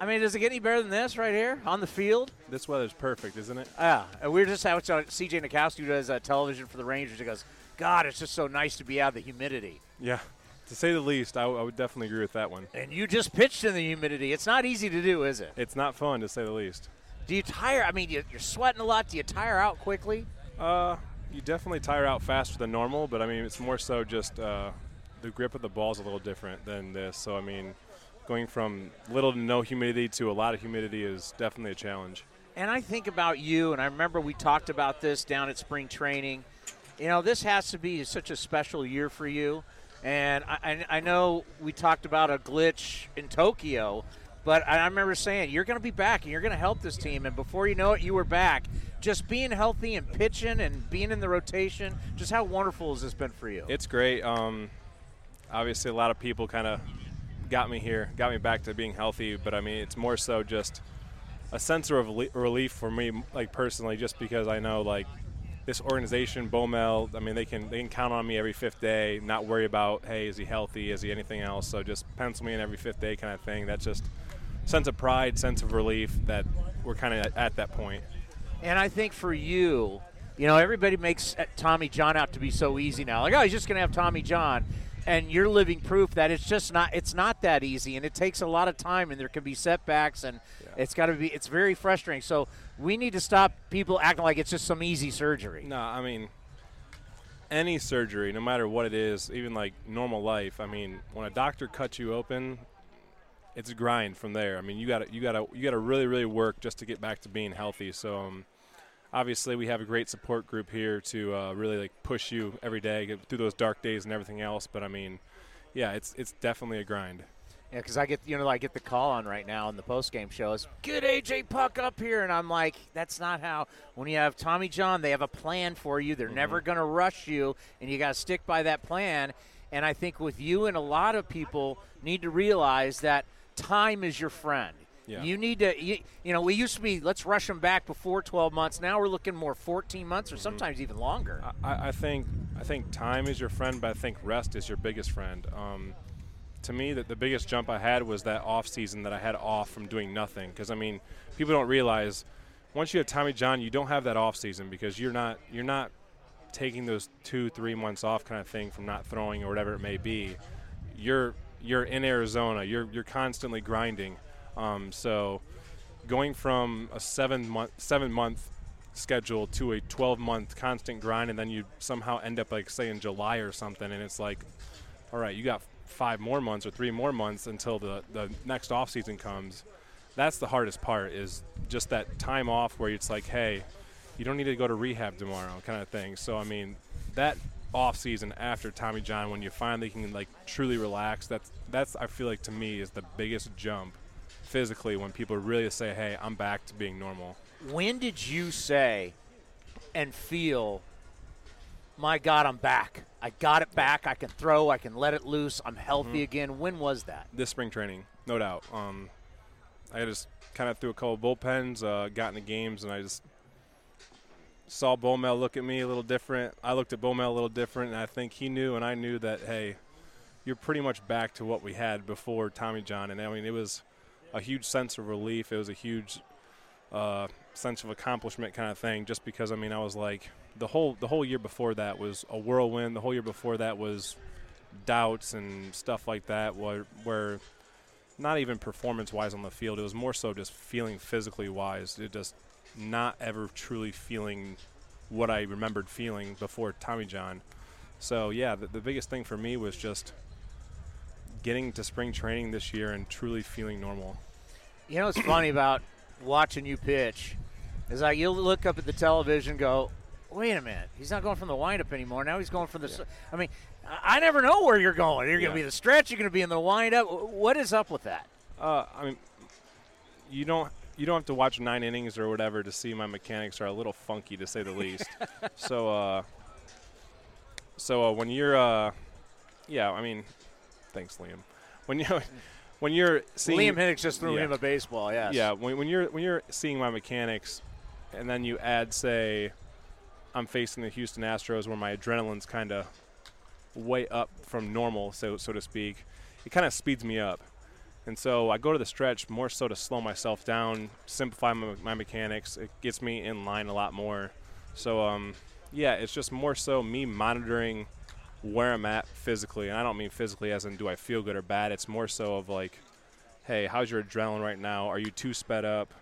I mean, does it get any better than this right here on the field? This weather's perfect, isn't it? Yeah. And we were just having C J Nitkowski, who does uh, television for the Rangers. He goes, God, it's just so nice to be out of the humidity. Yeah. To say the least, I, w- I would definitely agree with that one. And you just pitched in the humidity. It's not easy to do, is it? It's not fun, to say the least. Do you tire? I mean, you, you're sweating a lot. Do you tire out quickly? Uh, you definitely tire out faster than normal, but, I mean, it's more so just uh, the grip of the ball is a little different than this. So, I mean, going from little to no humidity to a lot of humidity is definitely a challenge. And I think about you, and I remember we talked about this down at spring training. You know, this has to be such a special year for you. And I, I know we talked about a glitch in Tokyo, but I remember saying, you're going to be back and you're going to help this team. And before you know it, you were back. Just being healthy and pitching and being in the rotation, just how wonderful has this been for you? It's great. Um, obviously, a lot of people kind of got me here, got me back to being healthy. But, I mean, it's more so just a sense of relief for me, like, personally, just because I know, like, this organization, Bomel, I mean, they can they can count on me every fifth day, not worry about, hey, is he healthy, is he anything else? So just pencil me in every fifth day kind of thing. That's just sense of pride, sense of relief that we're kind of at that point. And I think for you, you know, everybody makes Tommy John out to be so easy now. Like, oh, he's just going to have Tommy John. And you're living proof that it's just not it's not that easy, and it takes a lot of time, and there can be setbacks, and yeah. it's got to be it's very frustrating. So we need to stop people acting like it's just some easy surgery. No, I mean, any surgery, no matter what it is, even like normal life. I mean, when a doctor cuts you open, it's a grind from there. I mean, you got you got to you got to really really work just to get back to being healthy. So um, obviously, we have a great support group here to uh, really, like, push you every day through those dark days and everything else. But, I mean, yeah, it's it's definitely a grind. Yeah, because I get, you know, I get the call on right now in the postgame show. It's, get A J Puck up here. And I'm like, that's not how. When you have Tommy John, they have a plan for you. They're mm-hmm. never going to rush you, and you got to stick by that plan. And I think with you and a lot of people need to realize that time is your friend. Yeah. You need to, you, you know, we used to be, let's rush them back before twelve months. Now we're looking more fourteen months or mm-hmm. sometimes even longer. I, I think I think time is your friend, but I think rest is your biggest friend. Um, to me, that the biggest jump I had was that off season that I had off from doing nothing. Because, I mean, people don't realize once you have Tommy John, you don't have that off season because you're not you're not taking those two, three months off kind of thing from not throwing or whatever it may be. You're you're in Arizona. You're you're constantly grinding. Um, so going from a seven month seven month schedule to a twelve month constant grind, and then you somehow end up, like, say in July or something, and it's like, all right, you got five more months or three more months until the, the next off season comes. That's the hardest part, is just that time off where it's like, hey, you don't need to go to rehab tomorrow kind of thing. So, I mean, that off season after Tommy John, when you finally can, like, truly relax, that's that's I feel like, to me, is the biggest jump physically, when people really say, hey, I'm back to being normal. When did you say and feel, my God, I'm back. I got it back. I can throw. I can let it loose. I'm healthy mm-hmm. again. When was that? This spring training, no doubt. Um, I just kind of threw a couple of bullpens, uh, got into games, and I just saw Bomel look at me a little different. I looked at Bomel a little different, and I think he knew and I knew that, hey, you're pretty much back to what we had before Tommy John. And, I mean, it was a huge sense of relief. It was a huge uh, sense of accomplishment kind of thing just because, I mean, I was like the whole the whole year before that was a whirlwind. The whole year before that was doubts and stuff like that where, where not even performance-wise on the field. It was more so just feeling physically-wise. It just not ever truly feeling what I remembered feeling before Tommy John. So, yeah, the, the biggest thing for me was just getting to spring training this year and truly feeling normal. You know what's funny about watching you pitch is like you'll look up at the television and go, wait a minute, he's not going from the windup anymore. Now he's going from the yeah. – I mean, I never know where you're going. You're yeah. going to be in the stretch. You're going to be in the windup. What is up with that? Uh, I mean, you don't – You don't have to watch nine innings or whatever to see my mechanics are a little funky, to say the least. so, uh, so uh, when you're, uh, yeah, I mean, thanks, Liam. When you, when you're seeing Liam Hendricks just threw yeah. him a baseball, yes. Yeah, when, when you're when you're seeing my mechanics, and then you add, say, I'm facing the Houston Astros, where my adrenaline's kind of way up from normal, so so to speak. It kind of speeds me up. And so I go to the stretch more so to slow myself down, simplify my, my mechanics. It gets me in line a lot more. So, um, yeah, it's just more so me monitoring where I'm at physically. And I don't mean physically as in do I feel good or bad. It's more so of like, hey, how's your adrenaline right now? Are you too sped up?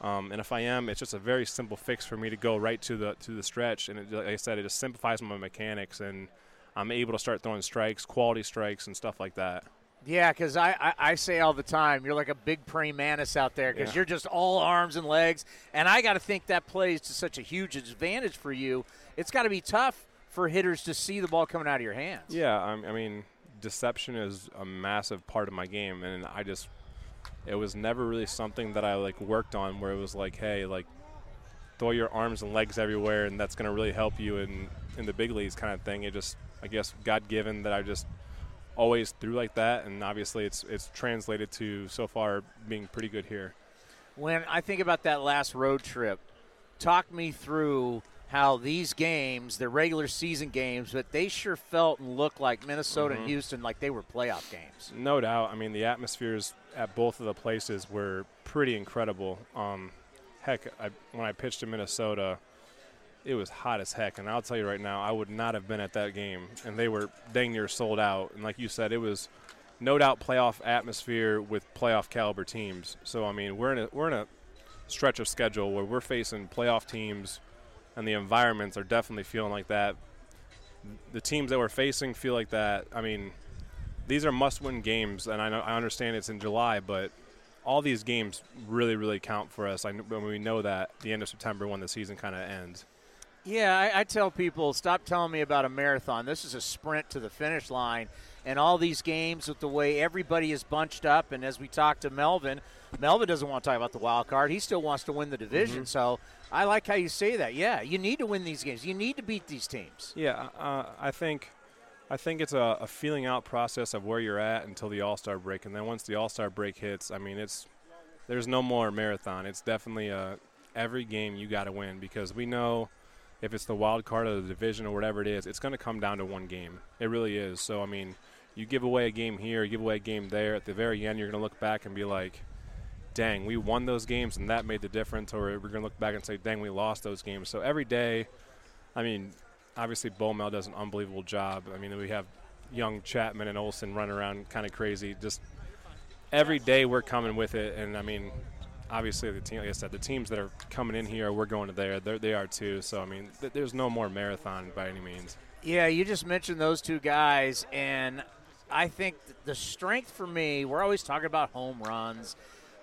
Um, and if I am, it's just a very simple fix for me to go right to the to the stretch. And it, like I said, it just simplifies my mechanics. And I'm able to start throwing strikes, quality strikes, and stuff like that. Yeah, because I, I, I say all the time, you're like a big praying mantis out there because yeah. you're just all arms and legs. And I got to think that plays to such a huge advantage for you. It's got to be tough for hitters to see the ball coming out of your hands. Yeah, I, I mean, deception is a massive part of my game. And I just – it was never really something that I, like, worked on where it was like, hey, like, throw your arms and legs everywhere and that's going to really help you in, in the big leagues kind of thing. It just – I guess God-given that I just – always through like that, and obviously it's it's translated to so far being pretty good here. When I think about that last road trip, talk me through how these games, the regular season games, but they sure felt and looked like Minnesota mm-hmm. and Houston like they were playoff games. No doubt. I mean, the atmospheres at both of the places were pretty incredible. Um, heck, I, when I pitched in Minnesota, it was hot as heck, and I'll tell you right now, I would not have been at that game, and they were dang near sold out. And like you said, it was no doubt playoff atmosphere with playoff caliber teams. So I mean, we're in a, we're in a stretch of schedule where we're facing playoff teams, and the environments are definitely feeling like that. The teams that we're facing feel like that. I mean, these are must-win games, and I know I understand it's in July, but all these games really, really count for us. I we know that the end of September when the season kind of ends. Yeah, I, I tell people, stop telling me about a marathon. This is a sprint to the finish line. And all these games with the way everybody is bunched up, and as we talked to Melvin, Melvin doesn't want to talk about the wild card. He still wants to win the division. Mm-hmm. So I like how you say that. Yeah, you need to win these games. You need to beat these teams. Yeah, uh, I think I think it's a, a feeling out process of where you're at until the All-Star break. And then once the All-Star break hits, I mean, it's there's no more marathon. It's definitely a, every game you got to win because we know – if it's the wild card of the division or whatever it is, it's going to come down to one game. It really is. So, I mean, you give away a game here, you give away a game there. At the very end, you're going to look back and be like, dang, we won those games and that made the difference. Or we're going to look back and say, dang, we lost those games. So every day, I mean, obviously Bowmel does an unbelievable job. I mean, we have young Chapman and Olsen running around kind of crazy. Just every day we're coming with it. And, I mean – obviously, the team, like I said, the teams that are coming in here, we're going to there. They're, they are too. So, I mean, th- there's no more marathon by any means. Yeah, you just mentioned those two guys, and I think the strength for me, we're always talking about home runs,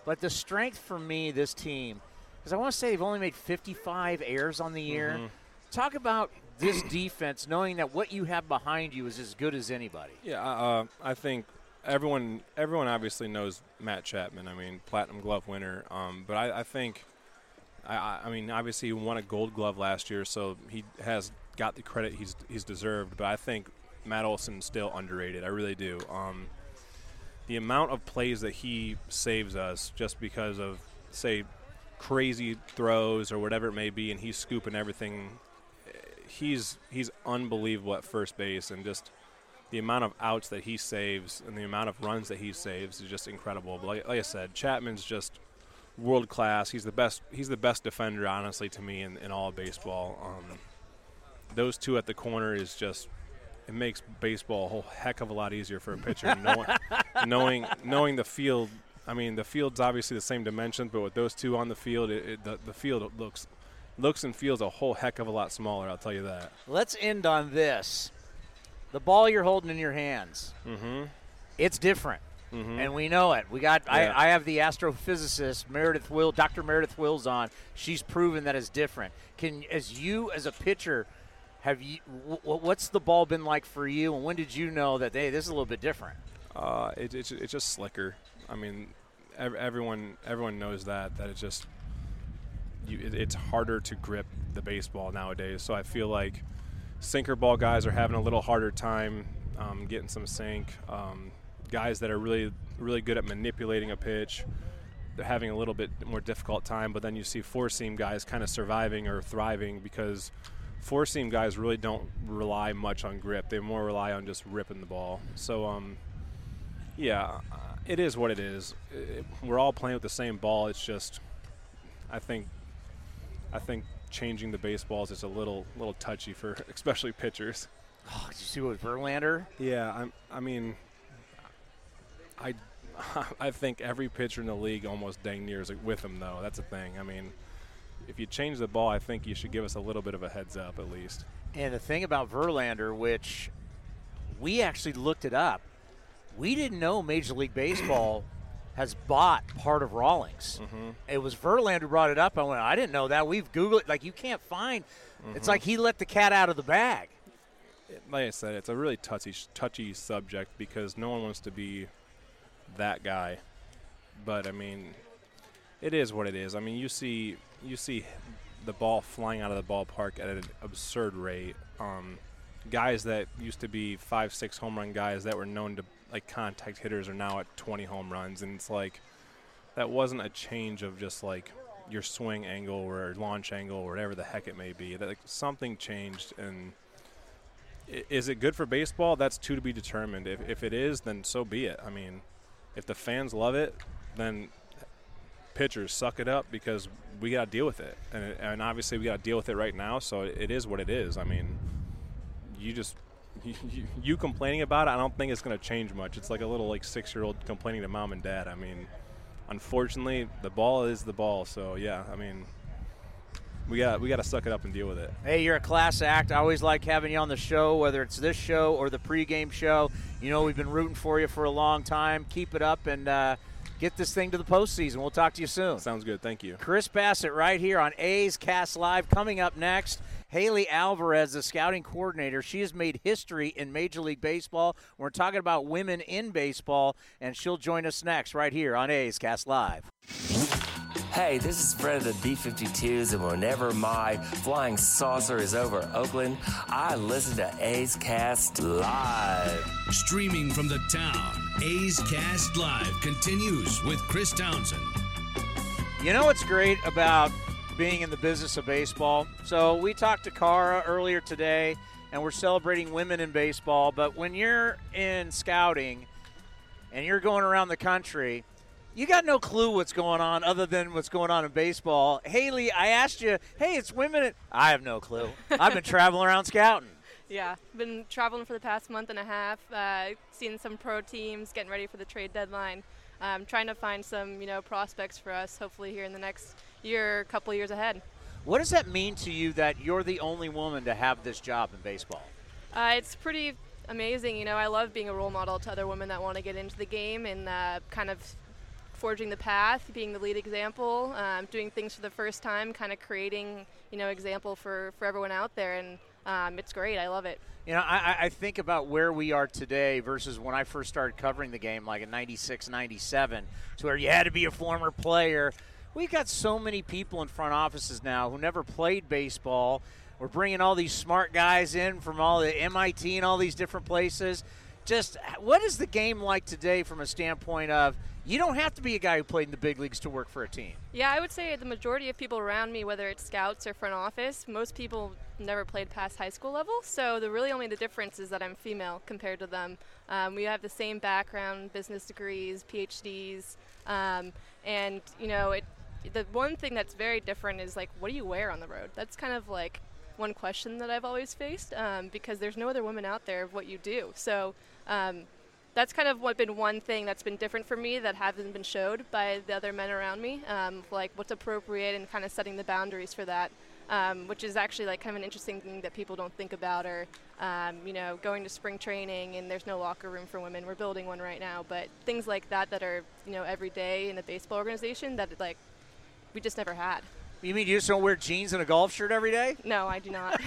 but the strength for me, this team, because I want to say they've only made fifty-five errors on the year. Mm-hmm. Talk about this defense, knowing that what you have behind you is as good as anybody. Yeah, uh, I think – Everyone everyone obviously knows Matt Chapman. I mean, Platinum Glove winner. Um, but I, I think, I, I mean, obviously he won a Gold Glove last year, so he has got the credit he's he's deserved. But I think Matt Olson's still underrated. I really do. Um, the amount of plays that he saves us just because of, say, crazy throws or whatever it may be, and he's scooping everything, he's he's unbelievable at first base and just – the amount of outs that he saves and the amount of runs that he saves is just incredible. But like, like I said, Chapman's just world class. He's the best. He's the best defender, honestly, to me in, in all of baseball. Um, those two at the corner is just. It makes baseball a whole heck of a lot easier for a pitcher. knowing, knowing knowing the field, I mean, the field's obviously the same dimensions, but with those two on the field, it, it, the, the field looks looks and feels a whole heck of a lot smaller, I'll tell you that. Let's end on this. The ball you're holding in your hands, mm-hmm. it's different, mm-hmm. and we know it. We got. Yeah. I, I have the astrophysicist, Meredith Wills, Doctor Meredith Wills on. She's proven that it's different. Can as you, as a pitcher, Have you? W- what's the ball been like for you, and when did you know that, hey, this is a little bit different? Uh, it, it, it's just slicker. I mean, ev- everyone everyone knows that, that it's just you, it, it's harder to grip the baseball nowadays. So I feel like sinker ball guys are having a little harder time um, getting some sink. Um, guys that are really, really good at manipulating a pitch, they're having a little bit more difficult time. But then you see four-seam guys kind of surviving or thriving because – four seam guys really don't rely much on grip. They more rely on just ripping the ball. So, um, yeah, it is what it is. It, we're all playing with the same ball. It's just, I think, I think changing the baseballs is a little, little touchy for especially pitchers. Oh, did you see what Verlander? Yeah, I'm. I mean, I, I think every pitcher in the league almost dang near is with him though. That's a thing. I mean. If you change the ball, I think you should give us a little bit of a heads up at least. And the thing about Verlander, which we actually looked it up, we didn't know Major League Baseball has bought part of Rawlings. Mm-hmm. It was Verlander who brought it up. I went, I didn't know that. We've Googled it. Like, you can't find. Mm-hmm. It's like he let the cat out of the bag. Like I said, it's a really touchy, touchy subject because no one wants to be that guy. But, I mean, it is what it is. I mean, you see – You see the ball flying out of the ballpark at an absurd rate. Um, guys that used to be five, six home run guys that were known to like contact hitters are now at twenty home runs, and it's like that wasn't a change of just like your swing angle or launch angle or whatever the heck it may be. That like, something changed, and is it good for baseball? That's too to be determined. If if it is, then so be it. I mean, if the fans love it, then. Pitchers suck it up because we got to deal with it, and, and obviously we got to deal with it right now. So it is what it is. I mean, you just you, you, you complaining about it. I don't think it's going to change much. It's like a little like six year old complaining to mom and dad. I mean, unfortunately, the ball is the ball. So yeah, I mean, we got we got to suck it up and deal with it. Hey, you're a class act. I always like having you on the show, whether it's this show or the pregame show. You know, we've been rooting for you for a long time. Keep it up and. uh Get this thing to the postseason. We'll talk to you soon. Sounds good. Thank you. Chris Bassett right here on A's Cast Live. Coming up next, Haley Alvarez, the scouting coordinator. She has made history in Major League Baseball. We're talking about women in baseball, and she'll join us next right here on A's Cast Live. Hey, this is Fred of the B fifty-twos, and whenever my flying saucer is over Oakland, I listen to A's Cast Live. Streaming from the town, A's Cast Live continues with Chris Townsend. You know what's great about being in the business of baseball? So we talked to Cara earlier today, and we're celebrating women in baseball, but when you're in scouting and you're going around the country, you got no clue what's going on other than what's going on in baseball. Haley, I asked you, hey, it's women. At- I have no clue. I've been traveling around scouting. Yeah, been traveling for the past month and a half, uh, seeing some pro teams, getting ready for the trade deadline, um, trying to find some, you know, prospects for us hopefully here in the next year, couple of years ahead. What does that mean to you that you're the only woman to have this job in baseball? Uh, it's pretty amazing. You know, I love being a role model to other women that want to get into the game and uh, kind of – forging the path, being the lead example, um, doing things for the first time, kind of creating, you know, example for, for everyone out there. And um, it's great. I love it. You know, I, I think about where we are today versus when I first started covering the game, like in ninety-six, ninety-seven, to where you had to be a former player. We've got so many people in front offices now who never played baseball. We're bringing all these smart guys in from all the M I T and all these different places. Just what is the game like today from a standpoint of you don't have to be a guy who played in the big leagues to work for a team? Yeah, I would say the majority of people around me, whether it's scouts or front office, most people never played past high school level, so the really only the difference is that I'm female compared to them. Um, we have the same background, business degrees, P H Ds, um, and you know, it, the one thing that's very different is like, what do you wear on the road? That's kind of like one question that I've always faced, um, because there's no other women out there of what you do. So um, that's kind of what been one thing that's been different for me that hasn't been showed by the other men around me, um, like what's appropriate and kind of setting the boundaries for that. Um, which is actually like kind of an interesting thing that people don't think about, or, um, you know, going to spring training and there's no locker room for women. We're building one right now, but things like that that are, you know, every day in a baseball organization that, like, we just never had. You mean you just don't wear jeans and a golf shirt every day? No, I do not.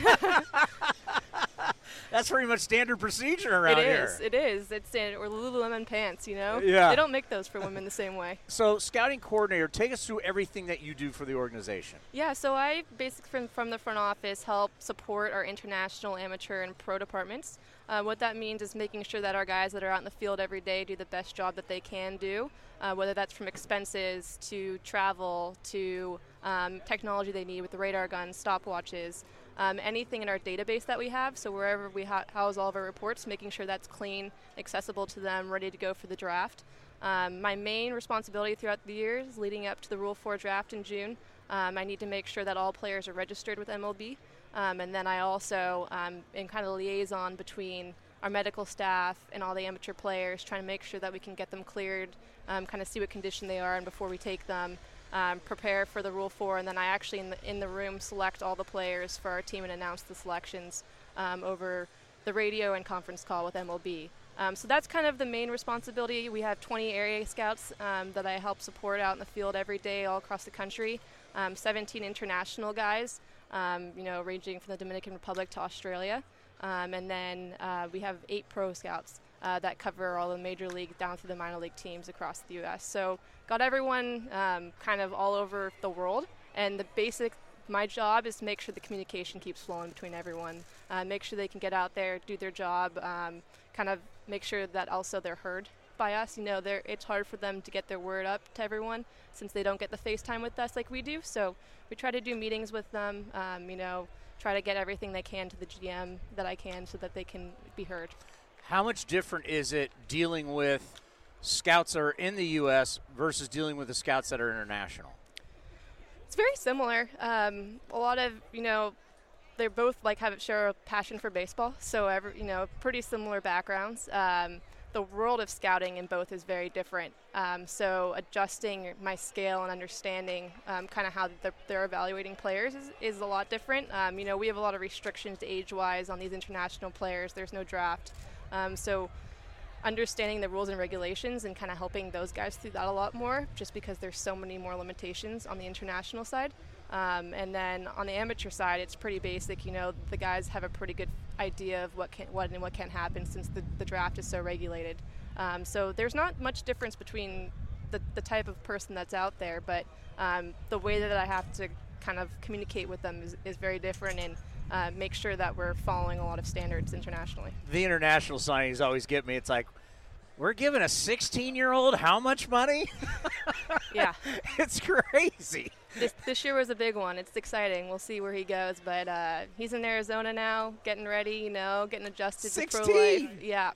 That's pretty much standard procedure around here. It is. Here. It is. It's standard. Or Lululemon pants, you know? Yeah. They don't make those for women the same way. So, scouting coordinator, take us through everything that you do for the organization. Yeah, so I basically, from, from the front office, help support our international, amateur, and pro departments. Uh, what that means is making sure that our guys that are out in the field every day do the best job that they can do, uh, whether that's from expenses to travel to um, technology they need with the radar guns, stopwatches. Um, anything in our database that we have, so wherever we ha- house all of our reports, making sure that's clean, accessible to them, ready to go for the draft. Um, my main responsibility throughout the years leading up to the Rule four draft in June, um, I need to make sure that all players are registered with M L B, um, and then I also um, am kind of a liaison between our medical staff and all the amateur players, trying to make sure that we can get them cleared, um, kind of see what condition they are and before we take them. Um, prepare for the Rule four, and then I actually in the, in the room select all the players for our team and announce the selections um, over the radio and conference call with M L B. Um, so that's kind of the main responsibility. We have twenty area scouts um, that I help support out in the field every day all across the country, um, seventeen international guys, um, you know, ranging from the Dominican Republic to Australia, um, and then uh, we have eight pro scouts. Uh, that cover all the major league down through the minor league teams across the U S So got everyone um, kind of all over the world. And the basic, my job is to make sure the communication keeps flowing between everyone, uh, make sure they can get out there, do their job, um, kind of make sure that also they're heard by us. You know, they're, it's hard for them to get their word up to everyone since they don't get the FaceTime with us like we do. So we try to do meetings with them, um, you know, try to get everything they can to the G M that I can so that they can be heard. How much different is it dealing with scouts that are in the U S versus dealing with the scouts that are international? It's very similar. Um, a lot of, you know, they're both like have share a passion for baseball, so every, you know, pretty similar backgrounds. Um, the world of scouting in both is very different. Um, so adjusting my scale and understanding um, kind of how they're, they're evaluating players is, is a lot different. Um, you know, we have a lot of restrictions age-wise on these international players. There's no draft. Um, so understanding the rules and regulations and kind of helping those guys through that a lot more, just because there's so many more limitations on the international side. Um, and then on the amateur side, it's pretty basic. You know, the guys have a pretty good idea of what can, what and what can happen since the, the draft is so regulated. Um, so there's not much difference between the, the type of person that's out there, but um, the way that I have to kind of communicate with them is, is very different. And Uh, make sure that we're following a lot of standards internationally. The international signings always get me. It's like, we're giving a sixteen-year-old how much money? Yeah. It's crazy. This, this year was a big one. It's exciting. We'll see where he goes. But uh, he's in Arizona now, getting ready, you know, getting adjusted sixteen to pro life. Yeah.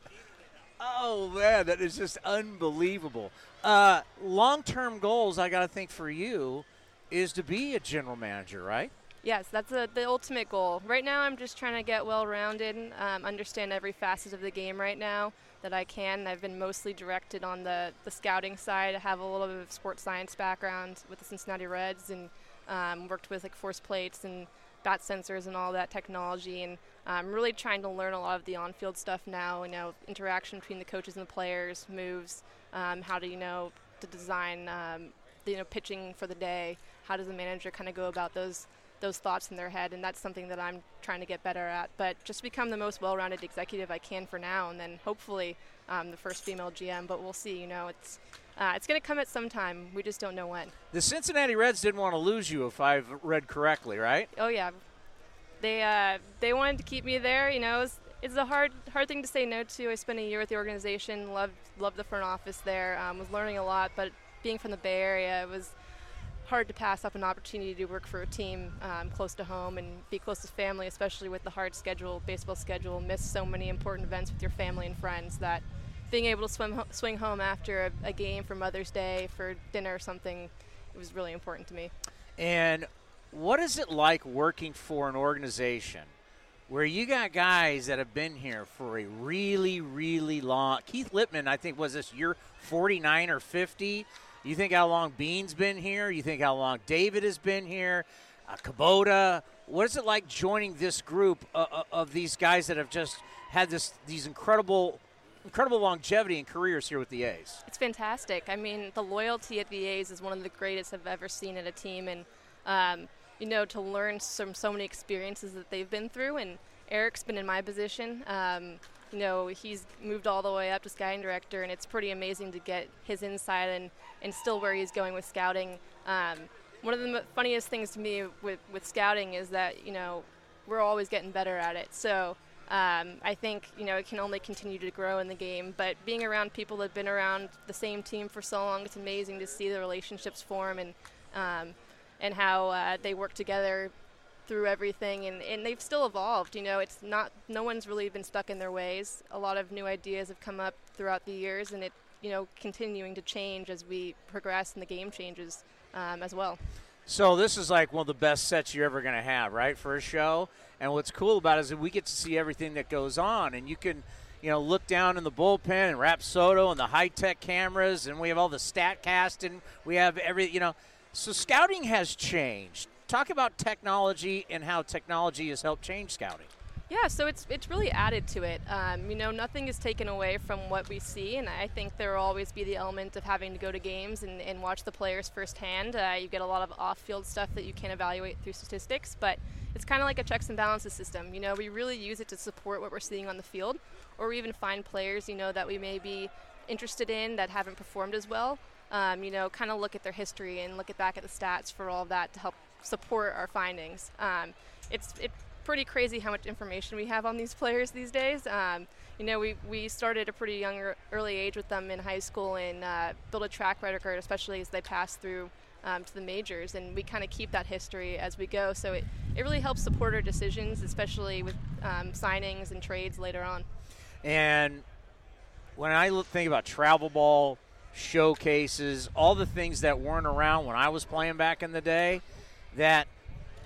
Oh, man, that is just unbelievable. Uh, long-term goals, I got to think, for you is to be a general manager, right? Yes, that's a, the ultimate goal. Right now I'm just trying to get well-rounded, um, understand every facet of the game right now that I can. I've been mostly directed on the, the scouting side. I have a little bit of sports science background with the Cincinnati Reds and um, worked with like force plates and bat sensors and all that technology. And I'm really trying to learn a lot of the on-field stuff now, you know, interaction between the coaches and the players, moves, um, how to, you know, to design, um, you know, pitching for the day. How does the manager kind of go about those those thoughts in their head, and that's something that I'm trying to get better at. But just become the most well-rounded executive I can for now, and then hopefully um, the first female G M, but we'll see. You know, it's uh, it's going to come at some time. We just don't know when. The Cincinnati Reds didn't want to lose you, if I've read correctly, right? Oh, yeah. They uh, they wanted to keep me there. You know, it's it's a hard hard thing to say no to. I spent a year with the organization, loved, loved the front office there, um, was learning a lot, but being from the Bay Area, it was hard to pass up an opportunity to work for a team um, close to home and be close to family, especially with the hard schedule, baseball schedule, miss so many important events with your family and friends that being able to swim, swing home after a, a game for Mother's Day, for dinner or something, it was really important to me. And what is it like working for an organization where you got guys that have been here for a really, really long – Keith Lippman, I think, was this year forty-nine or fifty? You think how long Bean's been here? You think how long David has been here? Uh, Kubota. What is it like joining this group uh, of these guys that have just had this these incredible – Incredible longevity and careers here with the A's? It's fantastic. I mean, the loyalty at the A's is one of the greatest I've ever seen at a team. And, um, you know, to learn from so many experiences that they've been through. And Eric's been in my position. Um, you know, he's moved all the way up to scouting director, and it's pretty amazing to get his insight and, and still where he's going with scouting. Um, one of the funniest things to me with, with scouting is that, you know, we're always getting better at it. So Um, I think, you know, it can only continue to grow in the game, but being around people that have been around the same team for so long, it's amazing to see the relationships form and um, and how uh, they work together through everything, and, and they've still evolved. You know, it's not, no one's really been stuck in their ways. A lot of new ideas have come up throughout the years, and it, you know, continuing to change as we progress and the game changes um, as well. So this is like one of the best sets you're ever going to have, right, for a show? And what's cool about it is that we get to see everything that goes on. And you can, you know, look down in the bullpen and Rapsodo and the high-tech cameras, and we have all the StatCast, and we have every, you know. So scouting has changed. Talk about technology and how technology has helped change scouting. Yeah, so it's it's really added to it. Um, you know, nothing is taken away from what we see, and I think there will always be the element of having to go to games and, and watch the players firsthand. Uh, you get a lot of off-field stuff that you can't evaluate through statistics, but it's kind of like a checks and balances system. You know, we really use it to support what we're seeing on the field, or we even find players, you know, that we may be interested in that haven't performed as well. Um, you know, kind of look at their history and look at back at the stats for all that to help support our findings. Um, it's it. Pretty crazy how much information we have on these players these days. Um, you know, we, we started a pretty young, early age with them in high school and uh, built a track record, especially as they pass through um, to the majors, and we kind of keep that history as we go. So it, it really helps support our decisions, especially with um, signings and trades later on. And when I look, think about travel ball, showcases, all the things that weren't around when I was playing back in the day, that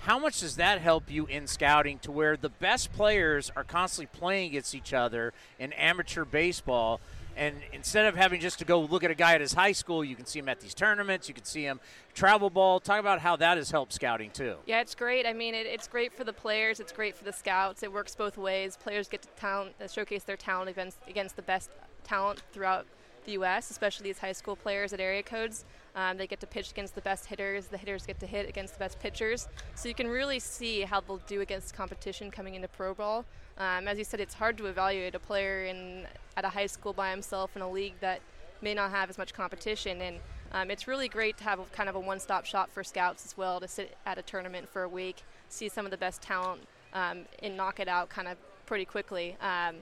how much does that help you in scouting to where the best players are constantly playing against each other in amateur baseball, and instead of having just to go look at a guy at his high school, you can see him at these tournaments, you can see him travel ball. Talk about how that has helped scouting too. Yeah, it's great. I mean, it, it's great for the players. It's great for the scouts. It works both ways. Players get to talent, uh, showcase their talent against, against the best talent throughout the U S, especially these high school players at area codes. Um, they get to pitch against the best hitters. The hitters get to hit against the best pitchers. So you can really see how they'll do against competition coming into pro ball. Um, as you said, it's hard to evaluate a player in at a high school by himself in a league that may not have as much competition. And um, it's really great to have a, kind of a one-stop shop for scouts as well, to sit at a tournament for a week, see some of the best talent, um, and knock it out kind of pretty quickly. Um,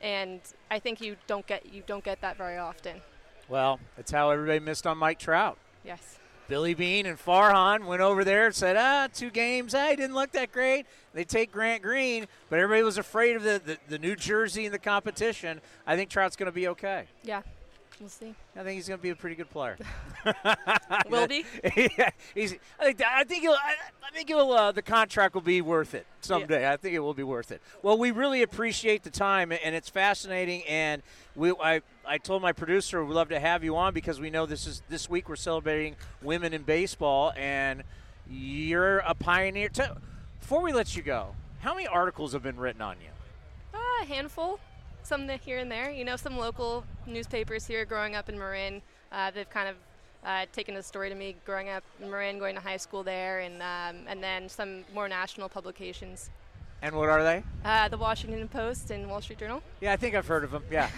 and I think you don't get you don't get that very often. Well, that's how everybody missed on Mike Trout. Yes. Billy Beane and Farhan went over there and said, ah, two games, I didn't look that great. They take Grant Green, but everybody was afraid of the, the, the New Jersey and the competition. I think Trout's going to be okay. Yeah, we'll see. I think he's going to be a pretty good player. Will be? Yeah, he's, I think I think he'll, I, I think he'll, uh, the contract will be worth it someday. Yeah. I think it will be worth it. Well, we really appreciate the time, and it's fascinating, and we I – I told my producer we'd love to have you on because we know this is this week we're celebrating women in baseball, and you're a pioneer. Before we let you go, how many articles have been written on you? Uh, a handful, some here and there. You know, some local newspapers here growing up in Marin. Uh, they've kind of uh, taken a story to me growing up in Marin, going to high school there, and um, and then some more national publications. And what are they? Uh, the Washington Post and Wall Street Journal. Yeah, I think I've heard of them. Yeah,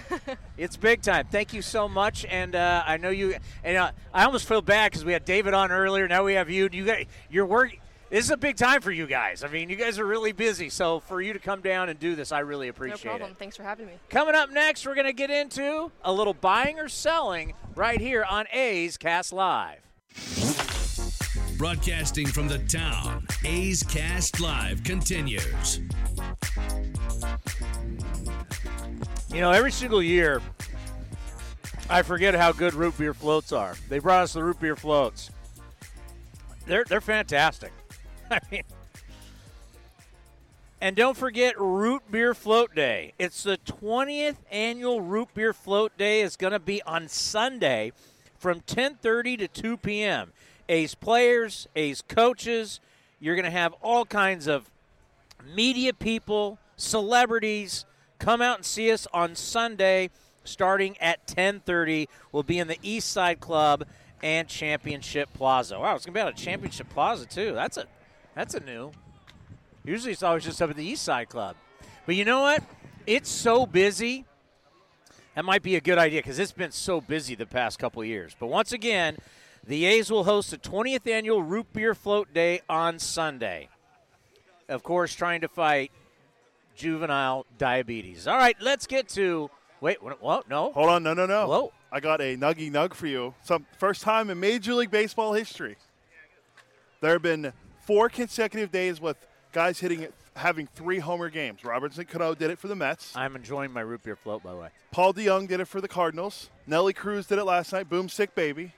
it's big time. Thank you so much, and uh, I know you. And uh, I almost feel bad because we had David on earlier. Now we have you. You guys, your work. This is a big time for you guys. I mean, you guys are really busy. So for you to come down and do this, I really appreciate it. No problem. It. Thanks for having me. Coming up next, we're going to get into a little buying or selling right here on A's Cast Live. broadcasting from the town, A's Cast Live continues. You know, every single year, I forget how good root beer floats are. They brought us the root beer floats. They're they're fantastic. I mean, and don't forget Root Beer Float Day. It's the twentieth annual Root Beer Float Day. It's going to be on Sunday from ten thirty to two p.m. A's players, A's coaches. You're going to have all kinds of media people, celebrities. Come out and see us on Sunday starting at ten thirty. We'll be in the East Side Club and Championship Plaza. Wow, it's going to be out of Championship Plaza, too. That's a that's a new. Usually it's always just up at the East Side Club. But you know what? It's so busy. That might be a good idea because it's been so busy the past couple of years. But once again, the A's will host the twentieth annual Root Beer Float Day on Sunday. Of course, trying to fight juvenile diabetes. All right, let's get to – wait, what, what? No? Hold on, no, no, no. Whoa. I got a nuggy nug for you. Some first time in Major League Baseball history. There have been four consecutive days with guys hitting having three homer games. Robertson Cano did it for the Mets. I'm enjoying my root beer float, by the way. Paul DeYoung did it for the Cardinals. Nelly Cruz did it last night. Boomstick baby.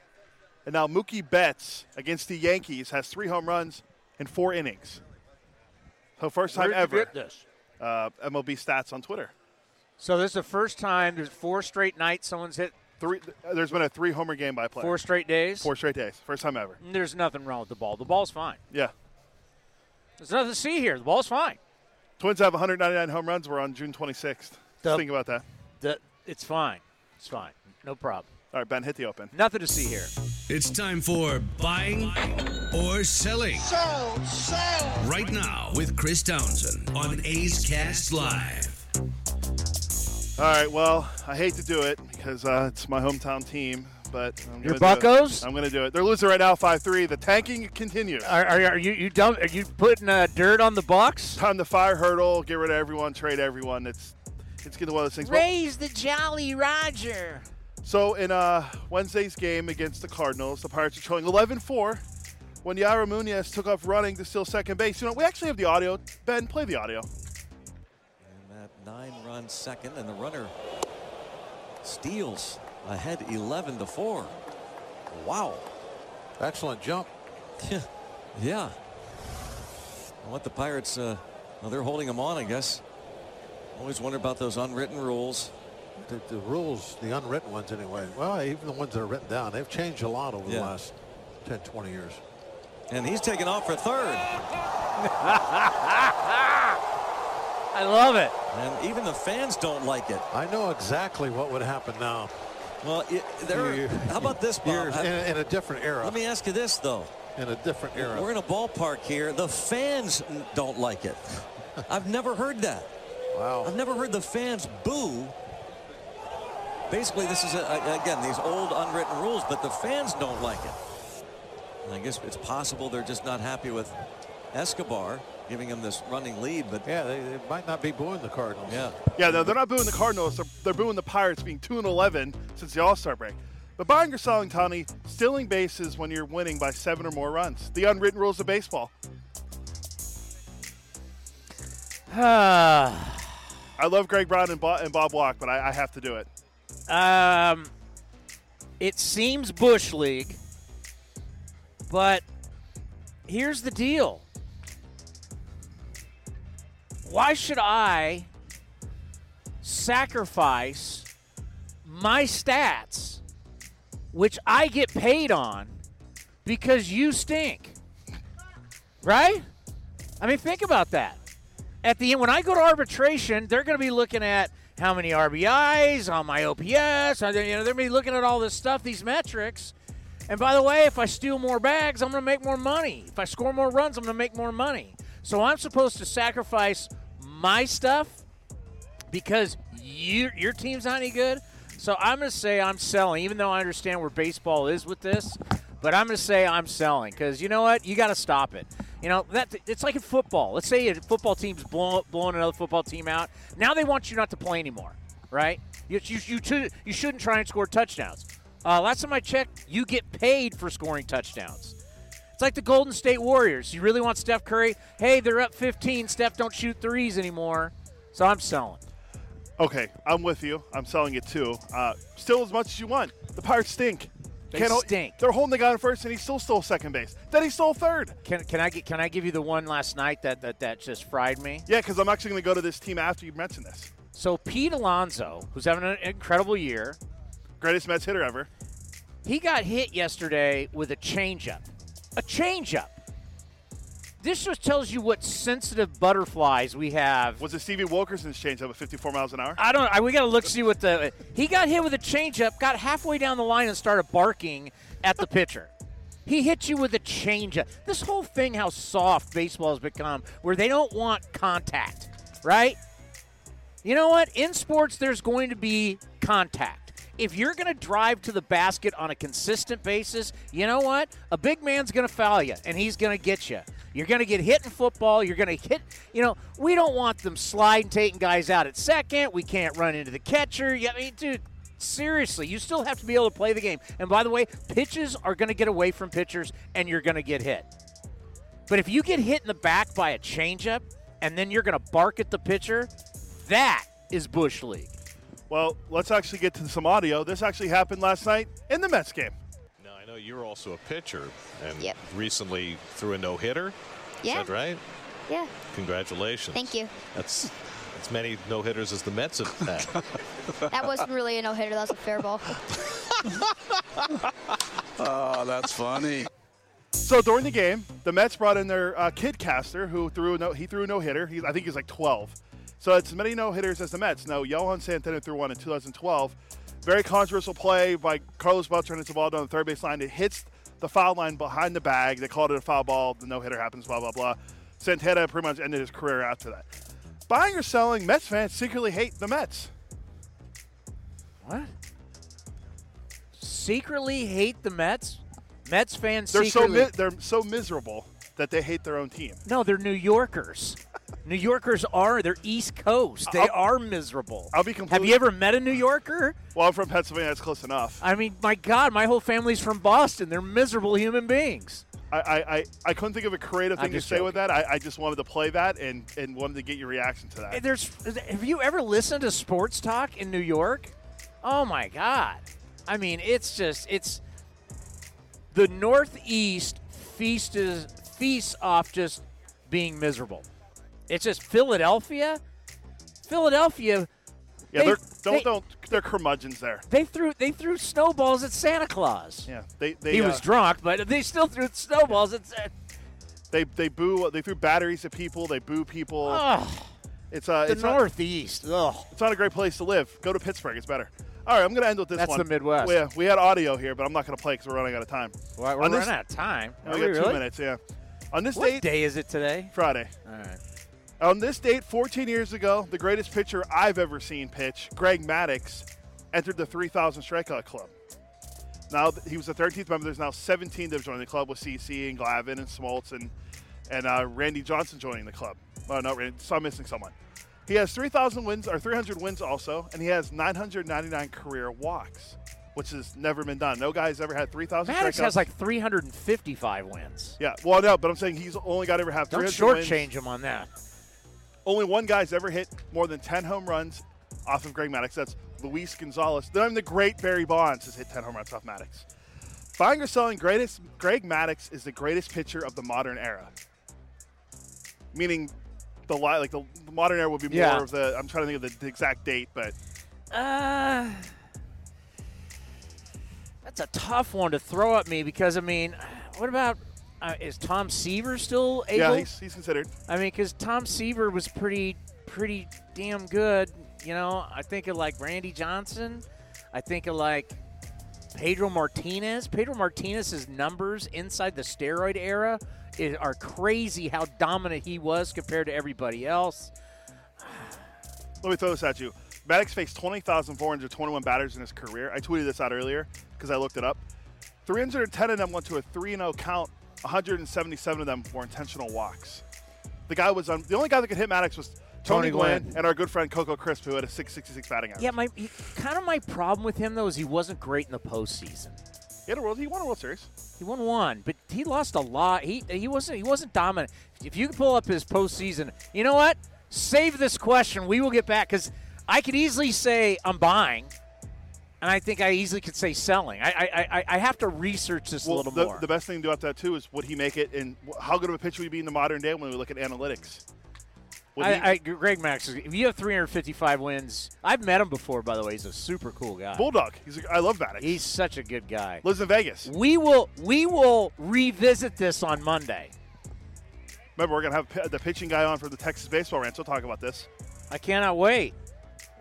And now Mookie Betts against the Yankees has three home runs in four innings. So first time Where ever. Did you get this? Uh, M L B stats on Twitter. So this is the first time there's four straight nights someone's hit. Three, there's been a three-homer game by player. Four straight days? Four straight days. First time ever. There's nothing wrong with the ball. The ball's fine. Yeah. There's nothing to see here. The ball's fine. Twins have one hundred ninety-nine home runs. We're on June twenty-sixth. The, think about that. The, it's fine. It's fine. No problem. All right, Ben, hit the open. Nothing to see here. It's time for Buying or Selling. Sell, sell. Right now with Chris Townsend on A's Cast Live. All right, well, I hate to do it because uh, it's my hometown team, but I'm your Buccos. I'm going to do it. They're losing right now, five three. The tanking continues. Are, are, are you you dumb, Are you putting uh, dirt on the Bucs? Time to fire Hurdle, get rid of everyone, trade everyone. It's it's getting one of those things. Raise well, the Jolly Roger. So in uh, Wednesday's game against the Cardinals, the Pirates are trailing eleven four when Yadier Muñoz took off running to steal second base. You know, we actually have the audio. Ben, play the audio. Nine-run second, and the runner steals ahead eleven to four. Wow. Excellent jump. Yeah. Yeah. What the Pirates, uh, well, they're holding them on, I guess. Always wonder about those unwritten rules. The, the rules, the unwritten ones anyway. Well, even the ones that are written down, they've changed a lot over yeah. the last ten, twenty years. And he's taking off for third. I love it. And even the fans don't like it. I know exactly what would happen now. Well, it, there. Are, how about this, Bob? In a, in a different era. Let me ask you this, though. In a different era. We're in a ballpark here. The fans don't like it. I've never heard that. Wow. I've never heard the fans boo. Basically, this is, a, again, these old unwritten rules, but the fans don't like it. And I guess it's possible they're just not happy with Escobar giving him this running lead, but yeah, they, they might not be booing the Cardinals. Yeah, yeah, no, they're not booing the Cardinals. They're, they're booing the Pirates being two and eleven since the All-Star break. But buying or selling, Tony, stealing bases when you're winning by seven or more runs. The unwritten rules of baseball. I love Greg Brown and Bob, and Bob Walk, but I, I have to do it. Um, it seems Bush League, but here's the deal. Why should I sacrifice my stats, which I get paid on, because you stink? Right? I mean, think about that. At the end, when I go to arbitration, they're going to be looking at how many R B Is, on my O P S. You know, they're going to be looking at all this stuff, these metrics. And by the way, if I steal more bags, I'm going to make more money. If I score more runs, I'm going to make more money. So I'm supposed to sacrifice my stuff because you, your team's not any good. So I'm going to say I'm selling, even though I understand where baseball is with this. But I'm going to say I'm selling because you know what? You got to stop it. You know that it's like in football. Let's say a football team's blowing blowing another football team out. Now they want you not to play anymore, right? You you you, too, you shouldn't try and score touchdowns. Uh, last time I checked, you get paid for scoring touchdowns. It's like the Golden State Warriors. You really want Steph Curry? Hey, they're up fifteen. Steph don't shoot threes anymore, so I'm selling. Okay, I'm with you. I'm selling it too. Uh, still as much as you want. The Pirates stink. They Can't stink. Hold, they're holding the guy on first, and he still stole second base. Then he stole third. Can can I get, can I give you the one last night that that, that just fried me? Yeah, because I'm actually going to go to this team after you mention this. So Pete Alonso, who's having an incredible year, greatest Mets hitter ever, he got hit yesterday with a changeup. A changeup. This just tells you what sensitive butterflies we have. Was it Stevie Wilkerson's changeup at fifty-four miles an hour? I don't. I, we got to look see what the. He got hit with a changeup, got halfway down the line, and started barking at the pitcher. He hit you with a changeup. This whole thing, how soft baseball has become, where they don't want contact, right? You know what? In sports, there's going to be contact. If you're going to drive to the basket on a consistent basis, you know what? A big man's going to foul you, and he's going to get you. You're going to get hit in football. You're going to hit, you know, we don't want them sliding, taking guys out at second. We can't run into the catcher. I mean, dude, seriously, you still have to be able to play the game. And by the way, pitches are going to get away from pitchers, and you're going to get hit. But if you get hit in the back by a changeup, and then you're going to bark at the pitcher, that is Bush League. Well, let's actually get to some audio. This actually happened last night in the Mets game. Now, I know you're also a pitcher and yep. recently threw a no-hitter. Yeah. Is that right? Yeah. Congratulations. Thank you. That's as many no-hitters as the Mets have had. That wasn't really a no-hitter. That was a fair ball. Oh, that's funny. So during the game, the Mets brought in their uh, kid caster who threw no, he threw a no-hitter. He, I think he's like twelve. So it's as many no-hitters as the Mets. Now, Johan Santana threw one in two thousand twelve. Very controversial play by Carlos Beltran. It's a ball down the third base line. It hits the foul line behind the bag. They called it a foul ball. The no-hitter happens, blah, blah, blah. Santana pretty much ended his career after that. Buying or selling, Mets fans secretly hate the Mets. What? Secretly hate the Mets? Mets fans they're secretly? So mi- they're so miserable that they hate their own team. No, they're New Yorkers. New Yorkers are. They're East Coast. They I'll, are miserable. I'll be completely. Have you ever met a New Yorker? Well, I'm from Pennsylvania. That's close enough. I mean, my God, my whole family's from Boston. They're miserable human beings. I I, I, I couldn't think of a creative thing to say joking. With that. I, I just wanted to play that and, and wanted to get your reaction to that. There's. Have you ever listened to sports talk in New York? Oh, my God. I mean, it's just, it's the Northeast feast is, feasts off just being miserable. It's just Philadelphia. Philadelphia. Yeah, they, they're don't they, don't they're curmudgeons there. They threw they threw snowballs at Santa Claus. Yeah, they, they he uh, was drunk, but they still threw snowballs at. Uh, they they boo they threw batteries at people. They boo people. Oh, it's uh the it's Northeast. Not, oh. It's not a great place to live. Go to Pittsburgh. It's better. All right, I'm going to end with this That's one. That's the Midwest. Yeah, we, we had audio here, but I'm not going to play because we're running out of time. Well, we're On running this, out of time. We got really? two minutes. Yeah. On this what date, day is it today? Friday. All right. On this date, fourteen years ago, the greatest pitcher I've ever seen pitch, Greg Maddux, entered the three thousand strikeout club. Now, he was the thirteenth member. There's now seventeen that have joined the club with C C and Glavin and Smoltz and, and uh, Randy Johnson joining the club. Oh, no, Randy, so I'm missing someone. He has three thousand wins, or three hundred wins also, and he has nine hundred ninety-nine career walks, which has never been done. No guy's ever had three thousand strikeouts. Maddox has like three hundred fifty-five wins. Yeah, well, no, but I'm saying he's only got to ever have three hundred Don't shortchange wins. Him on that. Only one guy's ever hit more than ten home runs off of Greg Maddux. That's Luis Gonzalez. Then the great Barry Bonds has hit ten home runs off Maddux. Buying or selling, greatest Greg Maddux is the greatest pitcher of the modern era. Meaning, the like the, the modern era would be more yeah. of the. I'm trying to think of the, the exact date, but. Uh, that's a tough one to throw at me because I mean, what about? Uh, is Tom Seaver still able? Yeah, he's, he's considered. I mean, because Tom Seaver was pretty, pretty damn good. You know, I think of like Randy Johnson. I think of like Pedro Martinez. Pedro Martinez's numbers inside the steroid era is, are crazy. How dominant he was compared to everybody else. Let me throw this at you. Maddox faced twenty thousand four hundred twenty-one batters in his career. I tweeted this out earlier because I looked it up. three hundred ten of them went to a three and oh count. one hundred seventy-seven of them were intentional walks. The guy was on, the only guy that could hit Maddox was Tony, Tony Gwynn, Gwynn and our good friend Coco Crisp, who had a six sixty-six batting average. Yeah, my he, kind of my problem with him though is he wasn't great in the postseason. He, had a world, he won a World Series. He won one, but he lost a lot. He he wasn't he wasn't dominant. If you pull up his postseason, you know what? Save this question. We will get back because I could easily say I'm buying, and I think I easily could say selling. I I I, I have to research this well, a little the, more. The best thing about that too is would he make it, and how good of a pitcher would he be in the modern day when we look at analytics. I, I, Greg Max, if you have three hundred fifty-five wins, I've met him before, by the way. He's a super cool guy. Bulldog. He's a, I love Maddox. He's such a good guy. Lives in Vegas. We will we will revisit this on Monday. Remember, we're going to have the pitching guy on for the Texas Baseball Ranch. We'll talk about this. I cannot wait.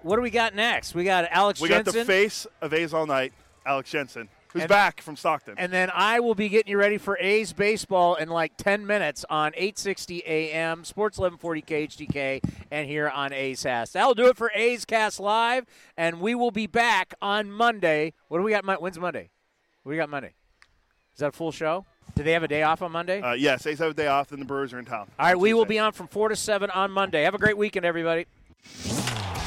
What do we got next? We got Alex we Jensen. We got the face of A's All Night, Alex Jensen, who's and, back from Stockton. And then I will be getting you ready for A's baseball in like ten minutes on eight sixty A M, Sports eleven forty K H D K, and here on A's Cast. That'll do it for A's Cast Live, and we will be back on Monday. What do we got? When's Monday? What do we got Monday? Is that a full show? Do they have a day off on Monday? Uh, yes, A's have a day off, and the Brewers are in town. All right, we will be on from four to seven on Monday. Have a great weekend, everybody.